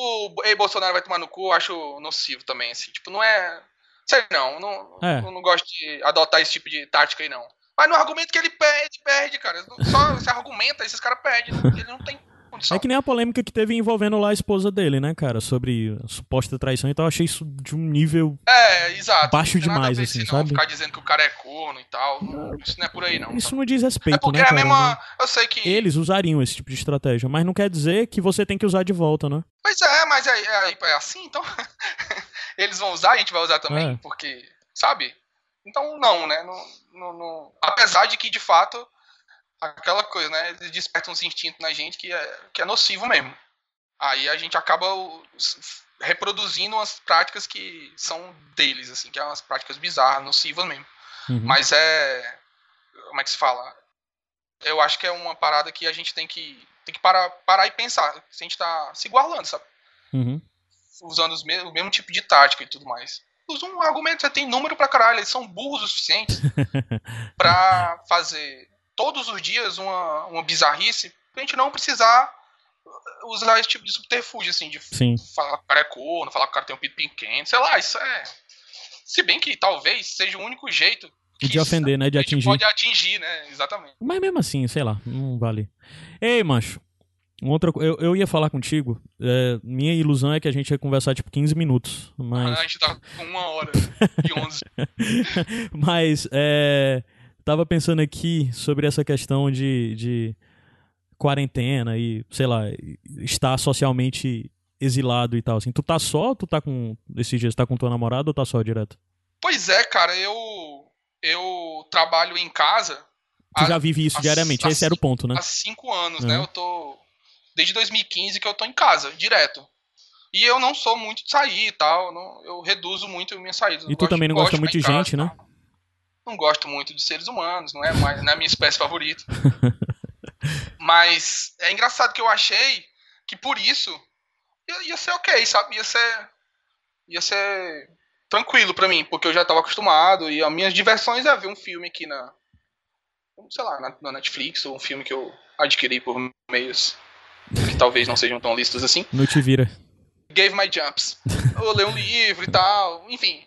Ei, Bolsonaro vai tomar no cu, eu acho nocivo também, assim. Tipo, não é... Sério, não. Não, é. Eu não gosto de adotar esse tipo de tática aí, não. Mas no argumento que ele perde, perde, cara. Só se argumenta, esses caras perdem. Ele não tem só. É que nem a polêmica que teve envolvendo lá a esposa dele, né, cara? Sobre a suposta traição e tal. Eu achei isso de um nível é, exato. baixo demais, assim, não, sabe? Ficar dizendo que o cara é corno e tal. Não, isso não é por aí, não. Isso não diz respeito, né, É porque né, é a cara, mesma... Né? Eu sei que... Eles usariam esse tipo de estratégia, mas não quer dizer que você tem que usar de volta, né? Pois é, mas é, é, é assim, então... Eles vão usar, a gente vai usar também, é. porque... Sabe? Então, não, né? Não, não, não... Apesar de que, de fato... Aquela coisa, né? Eles despertam uns instintos na gente que é, que é nocivo mesmo. Aí a gente acaba reproduzindo umas práticas que são deles, assim, que é umas práticas bizarras, nocivas mesmo. Uhum. Mas é... Como é que se fala? Eu acho que é uma parada que a gente tem que, tem que parar, parar e pensar. Se a gente tá se guardando, sabe? Uhum. Usando os mesmo, o mesmo tipo de tática e tudo mais. Usa um argumento, você tem número pra caralho, eles são burros o suficiente pra fazer... todos os dias uma, uma bizarrice, a gente não precisar usar esse tipo de subterfúgio, assim, de Sim. falar que o cara é corno, falar que o cara tem um pipi pequeno, sei lá, isso é... Se bem que talvez seja o único jeito que de ofender, né, de atingir. Pode atingir, né, exatamente. Mas mesmo assim, sei lá, não vale. Ei, macho, outra, eu, eu ia falar contigo, é, minha ilusão é que a gente ia conversar, tipo, quinze minutos, mas... Ah, a gente tá com uma hora e onze. Mas, é... Tava pensando aqui sobre essa questão de, de quarentena e, sei lá, estar socialmente exilado e tal. Assim, tu tá só, tu tá com esses dias, tá com tua namorada ou tá só direto? Pois é, cara, eu, eu trabalho em casa. Tu há, já vive isso há, diariamente, há, esse era o ponto, né? Há cinco anos, é. né? Eu tô. Desde dois mil e quinze que eu tô em casa, direto. E eu não sou muito de sair e tal. Não, eu reduzo muito a minha saída. E tu também não gosta muito de gente, né? Não gosto muito de seres humanos, não é, mais, não é a minha espécie favorita. Mas é engraçado que eu achei que por isso ia ser ok, sabe? Ia ser, ia ser tranquilo pra mim, porque eu já tava acostumado e as minhas diversões é ver um filme aqui na, sei lá, na, na Netflix, ou um filme que eu adquiri por meios que talvez não sejam tão lícitos assim. Não te vira. Gave my jumps. Ou ler um livro e tal, enfim...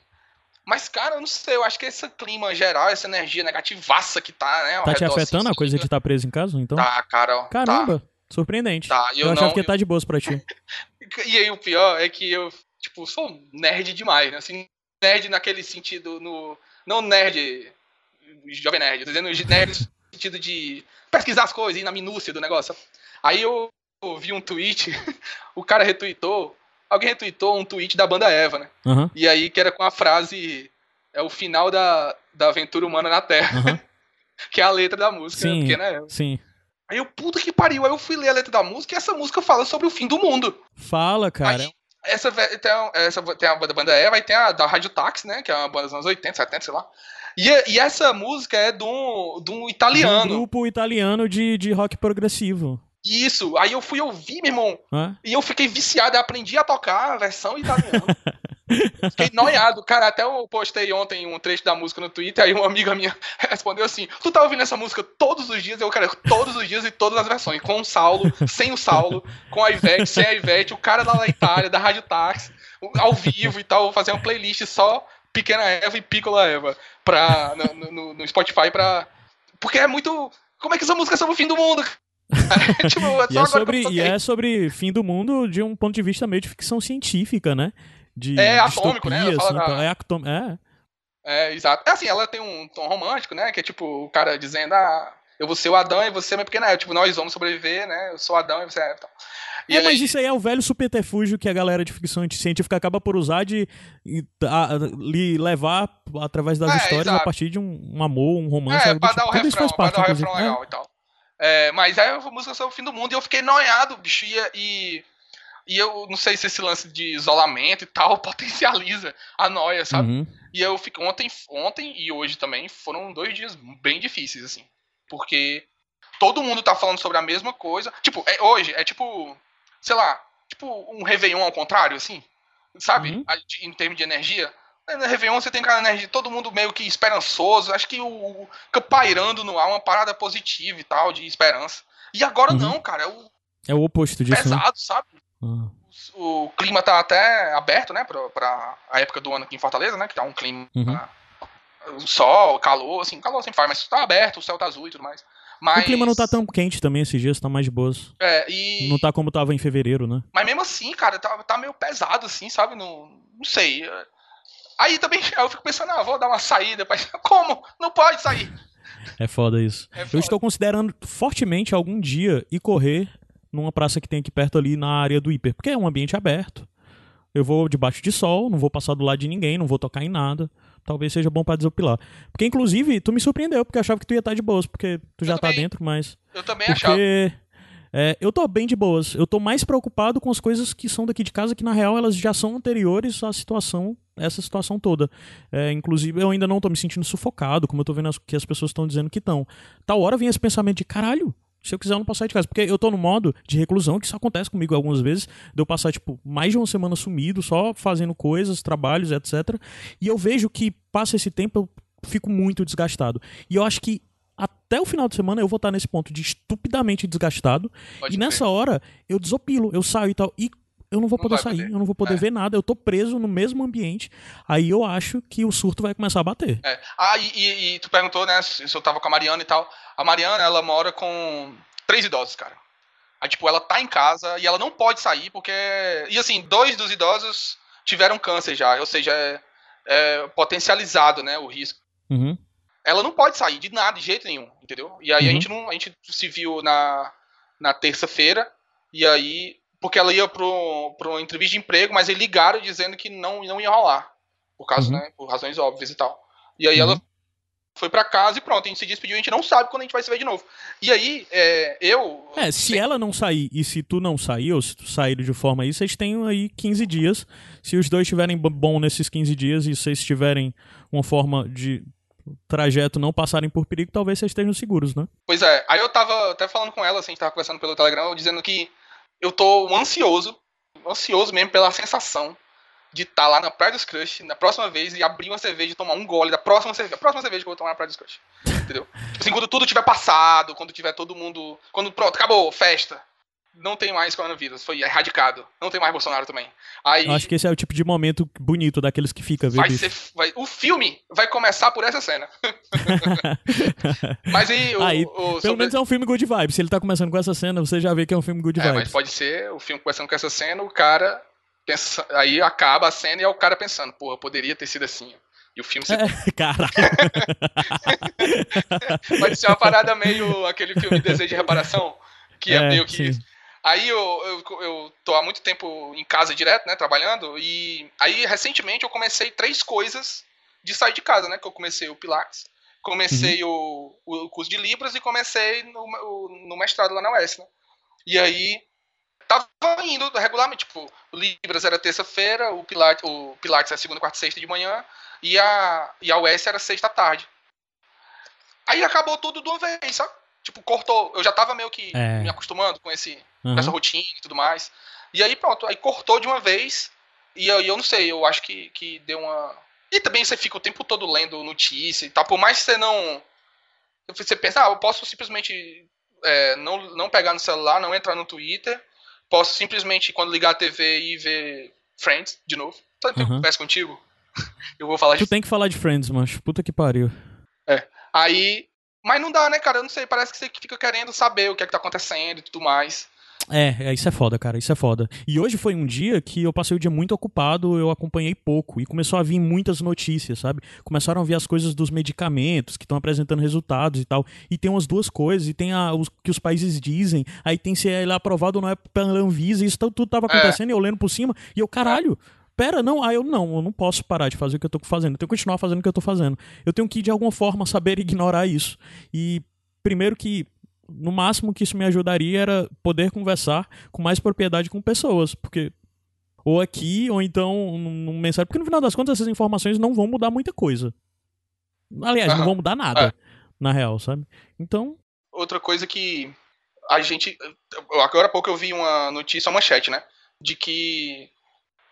Mas, cara, eu não sei, eu acho que esse clima geral, essa energia negativaça que tá, né? Tá te afetando a coisa de estar preso em casa, então? Tá, cara. Caramba, surpreendente. Eu achava que tá de boas pra ti. E aí o pior é que eu, tipo, sou nerd demais, né? Assim, nerd naquele sentido, no... não nerd, jovem nerd, eu tô dizendo nerd no sentido de pesquisar as coisas, ir na minúcia do negócio. Aí eu vi um tweet, o cara retweetou, alguém retweetou um tweet da banda Eva, né? Uhum. E aí que era com a frase é o final da, da aventura humana na Terra. Uhum. Que é a letra da música. Sim, né? Porque, né? Sim. Aí eu, puta que pariu. Aí eu fui ler a letra da música e essa música fala sobre o fim do mundo. Fala, cara. Aí, essa, tem, essa, tem a banda Eva e tem a da Rádio Táxi, né? Que é uma banda dos anos oitenta, setenta, sei lá. E, e essa música é de um, de um italiano. De um grupo italiano de, de rock progressivo. Isso, aí eu fui ouvir, meu irmão, Hã? e eu fiquei viciado, eu aprendi a tocar a versão italiana. Fiquei noiado, cara, até eu postei ontem um trecho da música no Twitter, aí uma amiga minha respondeu assim, tu tá ouvindo essa música todos os dias? Eu, cara, todos os dias e todas as versões, com o Saulo, sem o Saulo, com a Ivete, sem a Ivete, o cara lá da Itália, da Rádio Táxi, ao vivo e tal, vou fazer uma playlist só Pequena Eva e Piccola Eva, pra, no, no, no Spotify, pra... porque é muito... Como é que essa música é sobre o fim do mundo, cara? tipo, e, é sobre, e é sobre fim do mundo de um ponto de vista meio de ficção científica, né? De, é atômico, né? Assim, da... é, atom... é. é, exato. É assim, ela tem um tom romântico, né? Que é tipo o cara dizendo, ah, eu vou ser o Adão e você, mas porque não é, tipo, nós vamos sobreviver, né? Eu sou o Adão e você é. E é, aí... Mas isso aí é o velho superterfúgio que a galera de ficção científica acaba por usar de lhe levar através das é, histórias exato. a partir de um, um amor, um romance. É, algo pra tipo. dar o Tudo refrão, parte, pra dar o refrão legal é. e tal. É, mas é uma música sobre o fim do mundo e eu fiquei noiado, bicho, e, e eu não sei se esse lance de isolamento e tal potencializa a noia, sabe? Uhum. E eu fico, ontem, ontem e hoje também foram dois dias bem difíceis, assim, porque todo mundo tá falando sobre a mesma coisa, tipo, é, hoje é tipo, sei lá, tipo um Réveillon ao contrário, assim, sabe? Uhum. A, em termos de energia. No Réveillon você tem aquela energia, todo mundo meio que esperançoso, acho que o fica pairando no ar uma parada positiva e tal, de esperança. E agora uhum. não, cara, é o, é o oposto disso, pesado, né? Sabe? Uhum. O, o clima tá até aberto, né, pra, pra a época do ano aqui em Fortaleza, né, que tá um clima, uhum. tá, o sol, calor, assim, calor sem faz, mas tá aberto, o céu tá azul e tudo mais. Mas... O clima não tá tão quente também esses dias, tá mais de boas. É, e... Não tá como tava em fevereiro, né? Mas mesmo assim, cara, tá, tá meio pesado assim, sabe? Não, não sei. Aí também eu fico pensando, ah, vou dar uma saída. Mas como? Não pode sair. É foda isso. É foda. Eu estou considerando fortemente algum dia ir correr numa praça que tem aqui perto ali na área do hiper. Porque é um ambiente aberto. Eu vou debaixo de sol, não vou passar do lado de ninguém, não vou tocar em nada. Talvez seja bom pra desopilar. Porque, inclusive, tu me surpreendeu, porque eu achava que tu ia estar de boas, porque tu eu já também, tá dentro, mas... Eu também porque, achava. É, eu tô bem de boas. Eu tô mais preocupado com as coisas que são daqui de casa, que, na real, elas já são anteriores à situação, essa situação toda. É, inclusive, eu ainda não tô me sentindo sufocado, como eu tô vendo as, que as pessoas estão dizendo que estão. Tal hora vem esse pensamento de, caralho, se eu quiser eu não posso sair de casa. Porque eu tô no modo de reclusão, que isso acontece comigo algumas vezes, de eu passar, tipo, mais de uma semana sumido, só fazendo coisas, trabalhos, etcétera. E eu vejo que passa esse tempo, eu fico muito desgastado. E eu acho que até o final de semana eu vou estar nesse ponto de estupidamente desgastado. Pode e ver. Nessa hora eu desopilo, eu saio e tal. E eu não vou poder não sair, poder. eu não vou poder é. ver nada, eu tô preso no mesmo ambiente. Aí eu acho que o surto vai começar a bater. É. Ah, e, e, e tu perguntou, né, se eu tava com a Mariana e tal. A Mariana, ela mora com três idosos, cara. Aí, tipo, ela tá em casa e ela não pode sair porque... E, assim, dois dos idosos tiveram câncer já, ou seja, é, é potencializado, né, o risco. Uhum. Ela não pode sair de nada, de jeito nenhum, entendeu? E aí uhum. a gente não, a gente se viu na, na terça-feira e aí... Porque ela ia pro, pro entrevista de emprego, mas eles ligaram dizendo que não, não ia rolar. Por causa, uhum. né? Por razões óbvias e tal. E aí uhum. ela foi pra casa e pronto, a gente se despediu, a gente não sabe quando a gente vai se ver de novo. E aí, é, eu... É, se tem... ela não sair e se tu não sair, ou se tu sair de forma aí, vocês têm aí quinze dias. Se os dois estiverem bom nesses quinze dias e vocês tiverem uma forma de trajeto não passarem por perigo, talvez vocês estejam seguros, né? Pois é. Aí eu tava até falando com ela, assim, a gente tava conversando pelo Telegram, dizendo que eu tô ansioso, ansioso mesmo pela sensação de estar tá lá na Praia dos Crush na próxima vez e abrir uma cerveja e tomar um gole da próxima cerveja, a próxima cerveja que eu vou tomar na Praia dos Crush, entendeu? Assim, quando tudo tiver passado, quando tiver todo mundo, quando pronto, acabou, festa, não tem mais coronavírus, foi erradicado, não tem mais Bolsonaro também. Aí, eu acho que esse é o tipo de momento bonito daqueles que fica, viu? Vai ser, vai, o filme vai começar por essa cena. Mas aí... O, aí o, o, pelo sobre... menos é um filme good vibe. Se ele tá começando com essa cena, você já vê que é um filme good vibe. É, mas pode ser o filme começando com essa cena, o cara pensa, aí acaba a cena e é o cara pensando, porra, poderia ter sido assim. E o filme... Sempre... É, caralho. Pode ser uma parada meio aquele filme Desejo de Reparação, que é, é meio que... Sim. Aí eu, eu, eu tô há muito tempo em casa direto, né, trabalhando, e aí recentemente eu comecei três coisas de sair de casa, né, que eu comecei o Pilates, comecei uhum. o, o curso de Libras e comecei no, no mestrado lá na U E S, né, e aí tava indo regularmente, tipo, o Libras era terça-feira, o Pilates, o Pilates era segunda, quarta e sexta de manhã, e a, e a U E S era sexta à tarde. Aí acabou tudo de uma vez, sabe? Tipo, cortou, eu já tava meio que é. me acostumando com, esse, uhum. com essa rotina e tudo mais. E aí pronto, aí cortou de uma vez. E aí eu não sei, eu acho que, que deu uma... E também você fica o tempo todo lendo notícia e tal. Por mais que você não... Você pensa, ah, eu posso simplesmente é, não, não pegar no celular, não entrar no Twitter. Posso simplesmente, quando ligar a T V, ir ver Friends de novo. Todo tempo que eu converso contigo, eu vou falar de... Tu tem que falar de Friends, macho. Puta que pariu. É, aí... Mas não dá, né, cara? Eu não sei, parece que você fica querendo saber o que é que tá acontecendo e tudo mais. É, isso é foda, cara, isso é foda. E hoje foi um dia que eu passei o dia muito ocupado, eu acompanhei pouco e começou a vir muitas notícias, sabe? Começaram a vir as coisas dos medicamentos que estão apresentando resultados e tal. E tem umas duas coisas, e tem a, os que os países dizem, aí tem se ele é aprovado ou não é pela Anvisa, isso tudo tava acontecendo é. e eu lendo por cima, e eu, caralho... Pera, não, ah, eu não, eu não posso parar de fazer o que eu tô fazendo, eu tenho que continuar fazendo o que eu tô fazendo. Eu tenho que, de alguma forma, saber ignorar isso. E, primeiro que, no máximo que isso me ajudaria era poder conversar com mais propriedade com pessoas, porque... Ou aqui, ou então, num mensagem... Porque, no final das contas, essas informações não vão mudar muita coisa. Aliás, uhum. não vão mudar nada, é. na real, sabe? Então... Outra coisa que a gente... Agora há pouco eu vi uma notícia, uma manchete, né? De que...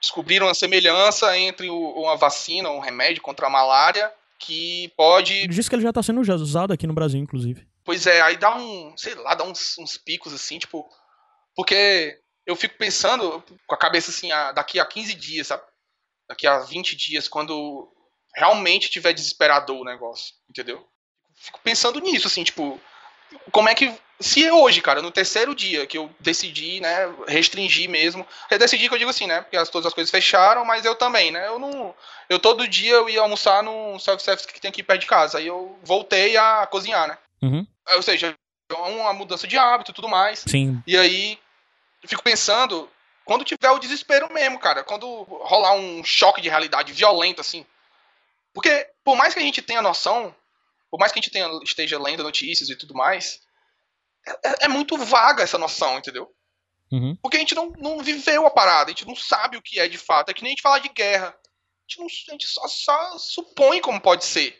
Descobriram a semelhança entre uma vacina, um remédio contra a malária, que pode... Ele disse que ele já está sendo usado aqui no Brasil, inclusive. Pois é, aí dá um, sei lá, dá uns, uns picos, assim, tipo... Porque eu fico pensando, com a cabeça assim, a, daqui a quinze dias, sabe? Daqui a vinte dias, quando realmente tiver desesperador o negócio, entendeu? Fico pensando nisso, assim, tipo... como é que... Se hoje, cara, no terceiro dia que eu decidi, né, restringir mesmo, eu decidi que eu digo assim, né, porque as, todas as coisas fecharam, mas eu também, né, eu não, eu todo dia eu ia almoçar num self-service que tem aqui perto de casa, aí eu voltei a cozinhar, né, uhum. Ou seja, uma mudança de hábito e tudo mais, sim. E aí eu fico pensando, quando tiver o desespero mesmo, cara, quando rolar um choque de realidade violento, assim, porque por mais que a gente tenha noção, por mais que a gente tenha, esteja lendo notícias e tudo mais, é, é muito vaga essa noção, entendeu? Uhum. Porque a gente não, não viveu a parada, a gente não sabe o que é de fato. É que nem a gente falar de guerra. A gente, não, a gente só, só supõe como pode ser.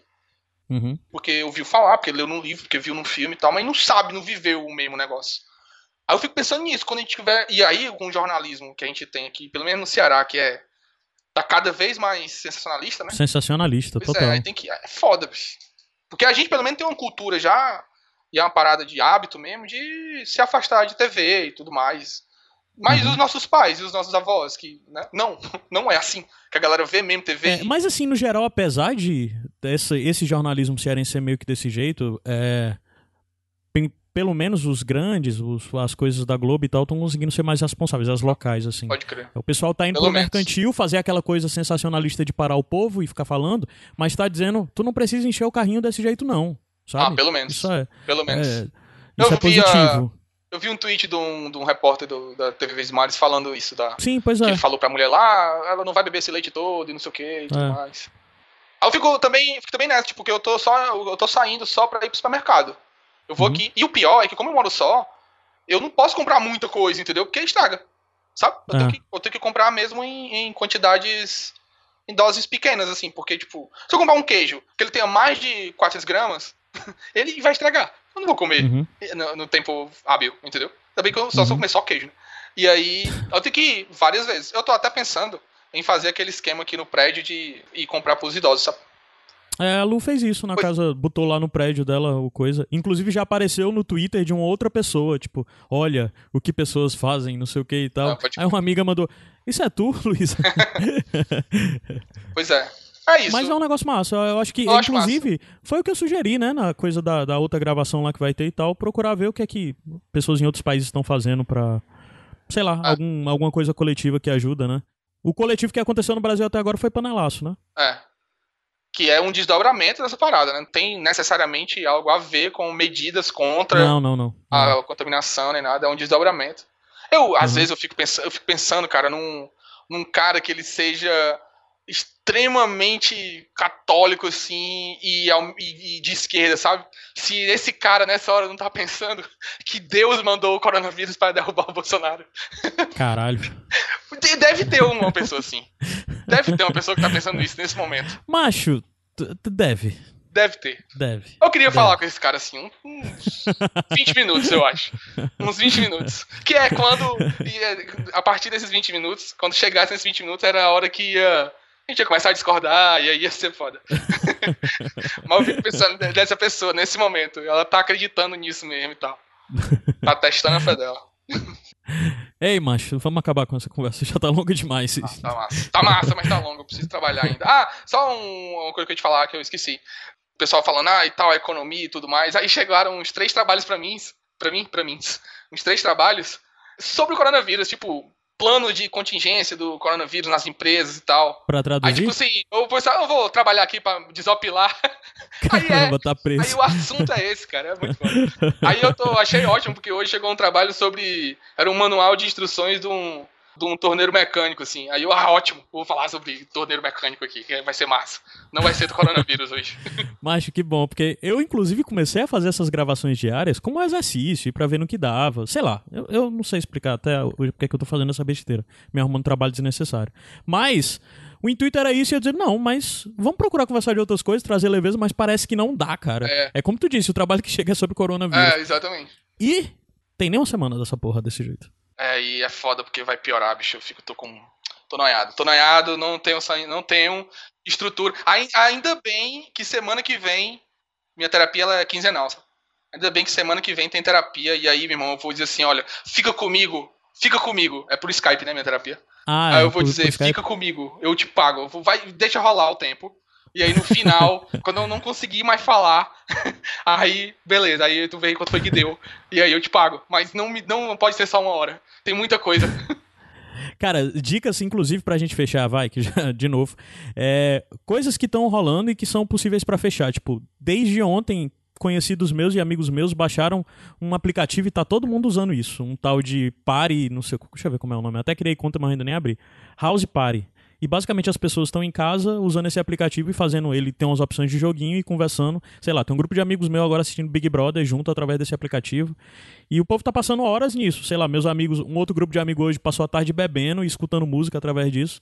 Uhum. Porque ouviu falar, porque leu num livro, porque viu num filme e tal, mas não sabe, não viveu o mesmo negócio. Aí eu fico pensando nisso, quando a gente tiver... E aí, com o jornalismo que a gente tem aqui, pelo menos no Ceará, que é... Tá cada vez mais sensacionalista, né? Sensacionalista, pois total. É, aí tem que... É foda, bicho. Porque a gente, pelo menos, tem uma cultura já... E é uma parada de hábito mesmo, de se afastar de T V e tudo mais. Mas uhum. os nossos pais e os nossos avós, que né? não, não é assim, que a galera vê mesmo T V. É, e... Mas assim, no geral, apesar de esse, esse jornalismo cearense ser meio que desse jeito, é, tem, pelo menos os grandes, os, as coisas da Globo e tal, estão conseguindo ser mais responsáveis, as locais, assim. Pode crer. O pessoal tá indo pelo pro menos. mercantil, fazer aquela coisa sensacionalista de parar o povo e ficar falando, mas tá dizendo, tu não precisa encher o carrinho desse jeito, não. Sabe? Ah, pelo menos. Isso é, pelo menos. É, eu, isso é vi a, eu vi um tweet de um, de um repórter do, da T V Vismares falando isso. Da, Sim, pois que é. Ele falou pra mulher lá, ela não vai beber esse leite todo e não sei o que e tudo é. mais. Aí eu fico também, fico também nessa, tipo, que eu tô, só, eu tô saindo só pra ir pro supermercado. Eu vou uhum. aqui. E o pior é que, como eu moro só, eu não posso comprar muita coisa, entendeu? Porque estraga. Sabe? Eu, é. tenho, que, eu tenho que comprar mesmo em, em quantidades, em doses pequenas, assim, porque, tipo, se eu comprar um queijo que ele tenha mais de quatrocentas gramas. Ele vai estragar. Eu não vou comer uhum. no, no tempo hábil, entendeu? Também que eu só uhum. só comer só queijo, né? E aí, eu tenho que ir várias vezes. Eu tô até pensando em fazer aquele esquema aqui no prédio de ir comprar pros idosos, sabe? É, a Lu fez isso na Foi. casa, botou lá no prédio dela o coisa. Inclusive já apareceu no Twitter de uma outra pessoa, tipo, olha o que pessoas fazem, não sei o que e tal. Ah, pode... Aí uma amiga mandou, isso é tu, Luiz? Pois é. É isso. Mas é um negócio massa, eu acho que, eu inclusive, acho foi o que eu sugeri, né, na coisa da, da outra gravação lá que vai ter e tal, procurar ver o que é que pessoas em outros países estão fazendo pra, sei lá, é. algum, alguma coisa coletiva que ajuda, né? O coletivo que aconteceu no Brasil até agora foi panelaço, né? É, que é um desdobramento dessa parada, né, não tem necessariamente algo a ver com medidas contra não, não, não. a não. contaminação nem nada, é um desdobramento. Eu, uhum. às vezes, eu fico, pens- eu fico pensando, cara, num, num cara que ele seja... extremamente católico, assim, e, e de esquerda, sabe? Se esse cara, nessa hora, não tá pensando que Deus mandou o coronavírus pra derrubar o Bolsonaro. Caralho. Deve ter uma pessoa assim. Deve ter uma pessoa que tá pensando nisso nesse momento. Macho, tu, tu deve. Deve ter. Deve. Eu queria deve. falar com esse cara, assim, uns vinte minutos, eu acho. Uns vinte minutos. Que é quando, a partir desses vinte minutos, quando chegasse nesses vinte minutos, era a hora que ia... a gente ia começar a discordar e aí ia ser foda. Mas eu fico pensando dessa pessoa, nesse momento. Ela tá acreditando nisso mesmo e tal. Tá testando a fé dela. Ei, macho, vamos acabar com essa conversa. Já tá longa demais. Ah, tá massa. Tá massa, mas tá longa. Eu preciso trabalhar ainda. Ah, só um, uma coisa que eu ia te falar que eu esqueci. O pessoal falando, ah, e tal, a economia e tudo mais. Aí chegaram uns três trabalhos pra mim. Pra mim? Pra mim. Uns três trabalhos sobre o coronavírus. Tipo... plano de contingência do coronavírus nas empresas e tal. Pra traduzir? Aí tipo assim, eu vou, eu vou trabalhar aqui pra desopilar. Caramba, aí, é, tá preso. Aí o assunto é esse, cara, é muito foda. Aí eu tô, achei ótimo, porque hoje chegou um trabalho sobre, era um manual de instruções de um, de um torneiro mecânico, assim. Aí eu, ah, ótimo, vou falar sobre torneiro mecânico aqui, que vai ser massa. Não vai ser do coronavírus hoje. Macho, que bom, porque eu, inclusive, comecei a fazer essas gravações diárias como exercício, e pra ver no que dava, sei lá. Eu, eu não sei explicar até hoje porque é que eu tô fazendo essa besteira, me arrumando trabalho desnecessário. Mas o intuito era isso, e eu dizer, não, mas vamos procurar conversar de outras coisas, trazer leveza, mas parece que não dá, cara. É, é como tu disse, o trabalho que chega é sobre coronavírus. É, exatamente. E tem nem uma semana dessa porra desse jeito. É, e é foda porque vai piorar, bicho. Eu fico, tô com. Tô noiado. Tô noiado, não tenho, não tenho estrutura. Ainda bem que semana que vem. Minha terapia ela é quinzenal, sabe? Ainda bem que semana que vem tem terapia. E aí, meu irmão, eu vou dizer assim: olha, fica comigo, fica comigo. É por Skype, né, minha terapia? Ah, aí eu vou por, dizer: por fica comigo, eu te pago. Vai, deixa rolar o tempo. E aí no final, quando eu não consegui mais falar, aí beleza, aí tu vê quanto foi que deu. E aí eu te pago. Mas não, me, não pode ser só uma hora. Tem muita coisa. Cara, dicas, inclusive, pra gente fechar, vai, que já, de novo. É, coisas que estão rolando e que são possíveis pra fechar. Tipo, desde ontem, conhecidos meus e amigos meus baixaram um aplicativo e tá todo mundo usando isso. Um tal de Party, não sei, deixa eu ver como é o nome. Eu até criei conta, mas ainda nem abri. House Party. E basicamente as pessoas estão em casa usando esse aplicativo e fazendo ele ter umas opções de joguinho e conversando. Sei lá, tem um grupo de amigos meus agora assistindo Big Brother junto através desse aplicativo. E o povo tá passando horas nisso. Sei lá, meus amigos, um outro grupo de amigos hoje passou a tarde bebendo e escutando música através disso.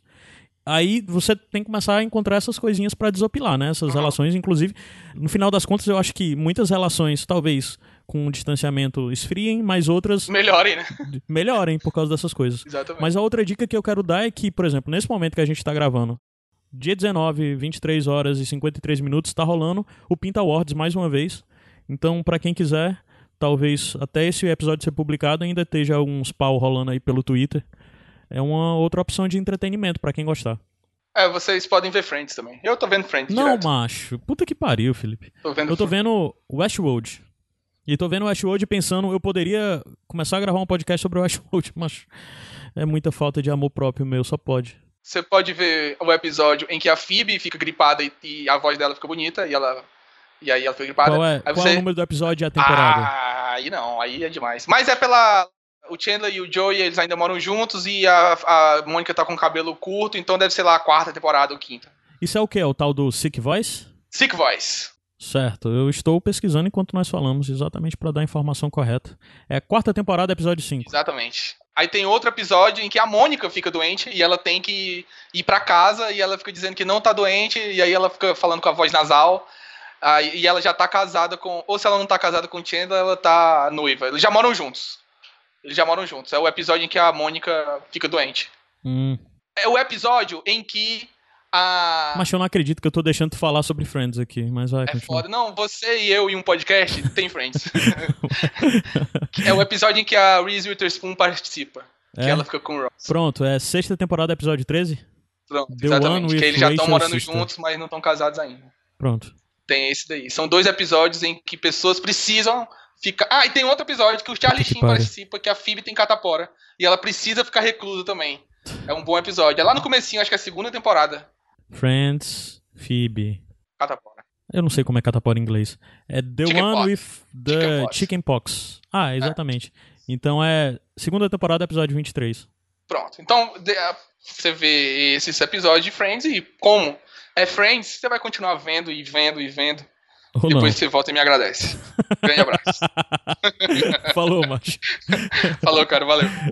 Aí você tem que começar a encontrar essas coisinhas pra desopilar, né? Essas relações, inclusive, no final das contas eu acho que muitas relações, talvez, com o distanciamento esfriem, mas outras... Melhorem, né? Melhorem por causa dessas coisas. Exatamente. Mas a outra dica que eu quero dar é que, por exemplo, nesse momento que a gente tá gravando, dia dezenove, vinte e três horas e cinquenta e três minutos, tá rolando o Pinta Awards mais uma vez. Então, pra quem quiser, talvez até esse episódio ser publicado ainda esteja alguns pau rolando aí pelo Twitter. É uma outra opção de entretenimento pra quem gostar. É, vocês podem ver Friends também. Eu tô vendo Friends Não, direto. Macho. Puta que pariu, Felipe. Tô vendo eu tô vendo Westworld. E tô vendo o Westworld pensando, eu poderia começar a gravar um podcast sobre o Westworld, mas é muita falta de amor próprio meu, só pode. Você pode ver o episódio em que a Phoebe fica gripada e, e a voz dela fica bonita, e, ela, e aí ela fica gripada. Qual, é, aí qual você... é o número do episódio e a temporada? Ah, aí não, aí é demais. Mas é pela... O Chandler e o Joey, eles ainda moram juntos, e a, a Mônica tá com o cabelo curto, então deve ser lá a quarta temporada ou quinta. Isso é o quê? O tal do Sick Voice? Sick Voice. Certo, eu estou pesquisando enquanto nós falamos, exatamente para dar a informação correta. É a quarta temporada, episódio cinco. Exatamente. Aí tem outro episódio em que a Mônica fica doente e ela tem que ir para casa e ela fica dizendo que não tá doente e aí ela fica falando com a voz nasal. Aí, e ela já tá casada com... Ou se ela não tá casada com o Chandler, ela tá noiva. Eles já moram juntos. Eles já moram juntos. É o episódio em que a Mônica fica doente. Hum. É o episódio em que... Ah, mas eu não acredito que eu tô deixando tu falar sobre Friends aqui, mas vai, é continua. Foda. Não, você e eu e um podcast tem Friends. É o episódio em que a Reese Witherspoon participa, é? Que ela fica com o Ross. Pronto, é sexta temporada, episódio treze? Pronto, The exatamente, que eles já estão morando sister. Juntos, mas não estão casados ainda. Pronto. Tem esse daí. São dois episódios em que pessoas precisam ficar... Ah, e tem outro episódio que o Charlie Sheen participa, que a Phoebe tem catapora, e ela precisa ficar reclusa também. É um bom episódio. É lá no comecinho, acho que é a segunda temporada. Friends, Phoebe. Catapora. Eu não sei como é catapora em inglês. É The Chicken One Pox. With the Chicken Pox. Chicken Pox. Ah, exatamente. É. Então é segunda temporada, episódio vinte e três. Pronto. Então você vê esses episódios de Friends e como é Friends, você vai continuar vendo e vendo e vendo. Ou depois não. Você volta e me agradece. Grande abraço. Falou, macho. Falou, cara. Valeu.